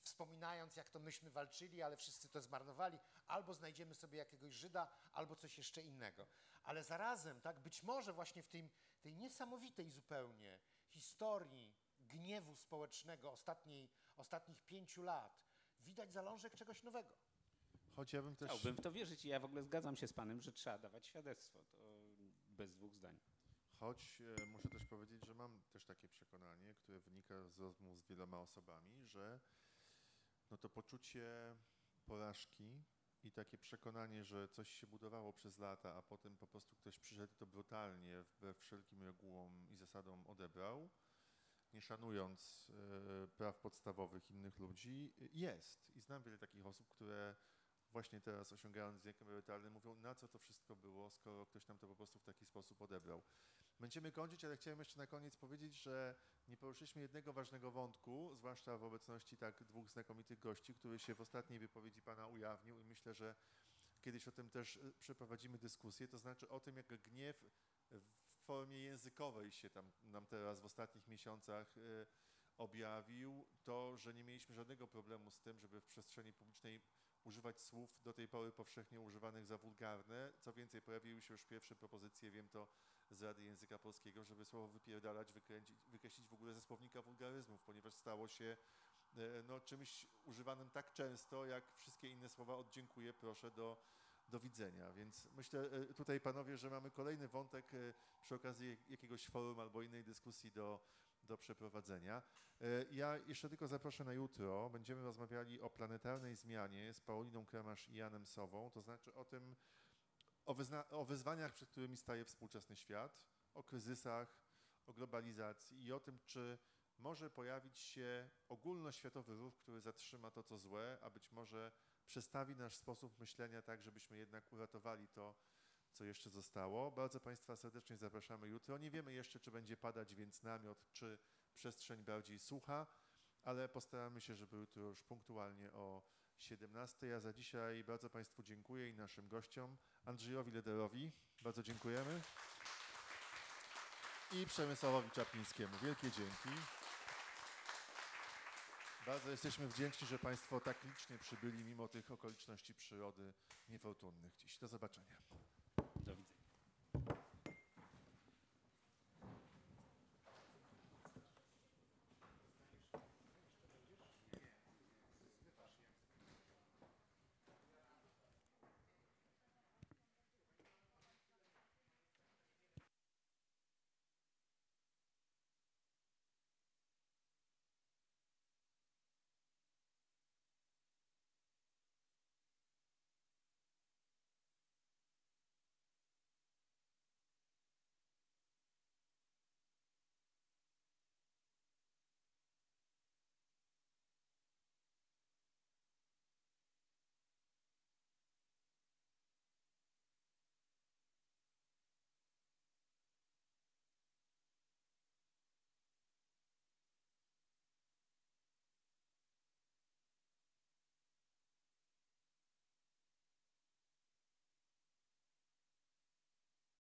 wspominając, jak to myśmy walczyli, ale wszyscy to zmarnowali, albo znajdziemy sobie jakiegoś Żyda, albo coś jeszcze innego. Ale zarazem, tak, być może właśnie w tej niesamowitej zupełnie historii gniewu społecznego ostatnich 5 lat widać zalążek czegoś nowego. Choć ja bym też... Chciałbym w to wierzyć i ja w ogóle zgadzam się z panem, że trzeba dawać świadectwo, to bez dwóch zdań. Choć muszę też powiedzieć, że mam też takie przekonanie, które wynika z rozmów z wieloma osobami, że no to poczucie porażki i takie przekonanie, że coś się budowało przez lata, a potem po prostu ktoś przyszedł i to brutalnie, wbrew wszelkim regułom i zasadom odebrał, nie szanując praw podstawowych innych ludzi, jest. I znam wiele takich osób, które właśnie teraz osiągając wiek emerytalny mówią, na co to wszystko było, skoro ktoś nam to po prostu w taki sposób odebrał. Będziemy kończyć, ale chciałem jeszcze na koniec powiedzieć, że nie poruszyliśmy jednego ważnego wątku, zwłaszcza w obecności tak dwóch znakomitych gości, który się w ostatniej wypowiedzi pana ujawnił i myślę, że kiedyś o tym też przeprowadzimy dyskusję, to znaczy o tym, jak gniew w formie językowej się tam nam teraz w ostatnich miesiącach objawił, to, że nie mieliśmy żadnego problemu z tym, żeby w przestrzeni publicznej używać słów do tej pory powszechnie używanych za wulgarne. Co więcej, pojawiły się już pierwsze propozycje, wiem to z Rady Języka Polskiego, żeby słowo wypierdalać, wykreślić w ogóle ze słownika wulgaryzmów, ponieważ stało się no, czymś używanym tak często, jak wszystkie inne słowa od dziękuję, proszę do widzenia. Więc myślę tutaj, panowie, że mamy kolejny wątek przy okazji jakiegoś forum albo innej dyskusji do przeprowadzenia. Ja jeszcze tylko zaproszę na jutro. Będziemy rozmawiali o planetarnej zmianie z Pauliną Kramarz i Janem Sową, to znaczy o tym, o wyzwaniach, przed którymi staje współczesny świat, o kryzysach, o globalizacji i o tym, czy może pojawić się ogólnoświatowy ruch, który zatrzyma to, co złe, a być może przestawi nasz sposób myślenia tak, żebyśmy jednak uratowali to, co jeszcze zostało. Bardzo państwa serdecznie zapraszamy jutro. Nie wiemy jeszcze, czy będzie padać, więc namiot, czy przestrzeń bardziej sucha, ale postaramy się, żeby jutro już punktualnie o 17:00. Ja za dzisiaj bardzo państwu dziękuję i naszym gościom, Andrzejowi Lederowi, bardzo dziękujemy, i Przemysławowi Czaplińskiemu. Wielkie dzięki. Bardzo jesteśmy wdzięczni, że państwo tak licznie przybyli mimo tych okoliczności przyrody niefortunnych dziś. Do zobaczenia.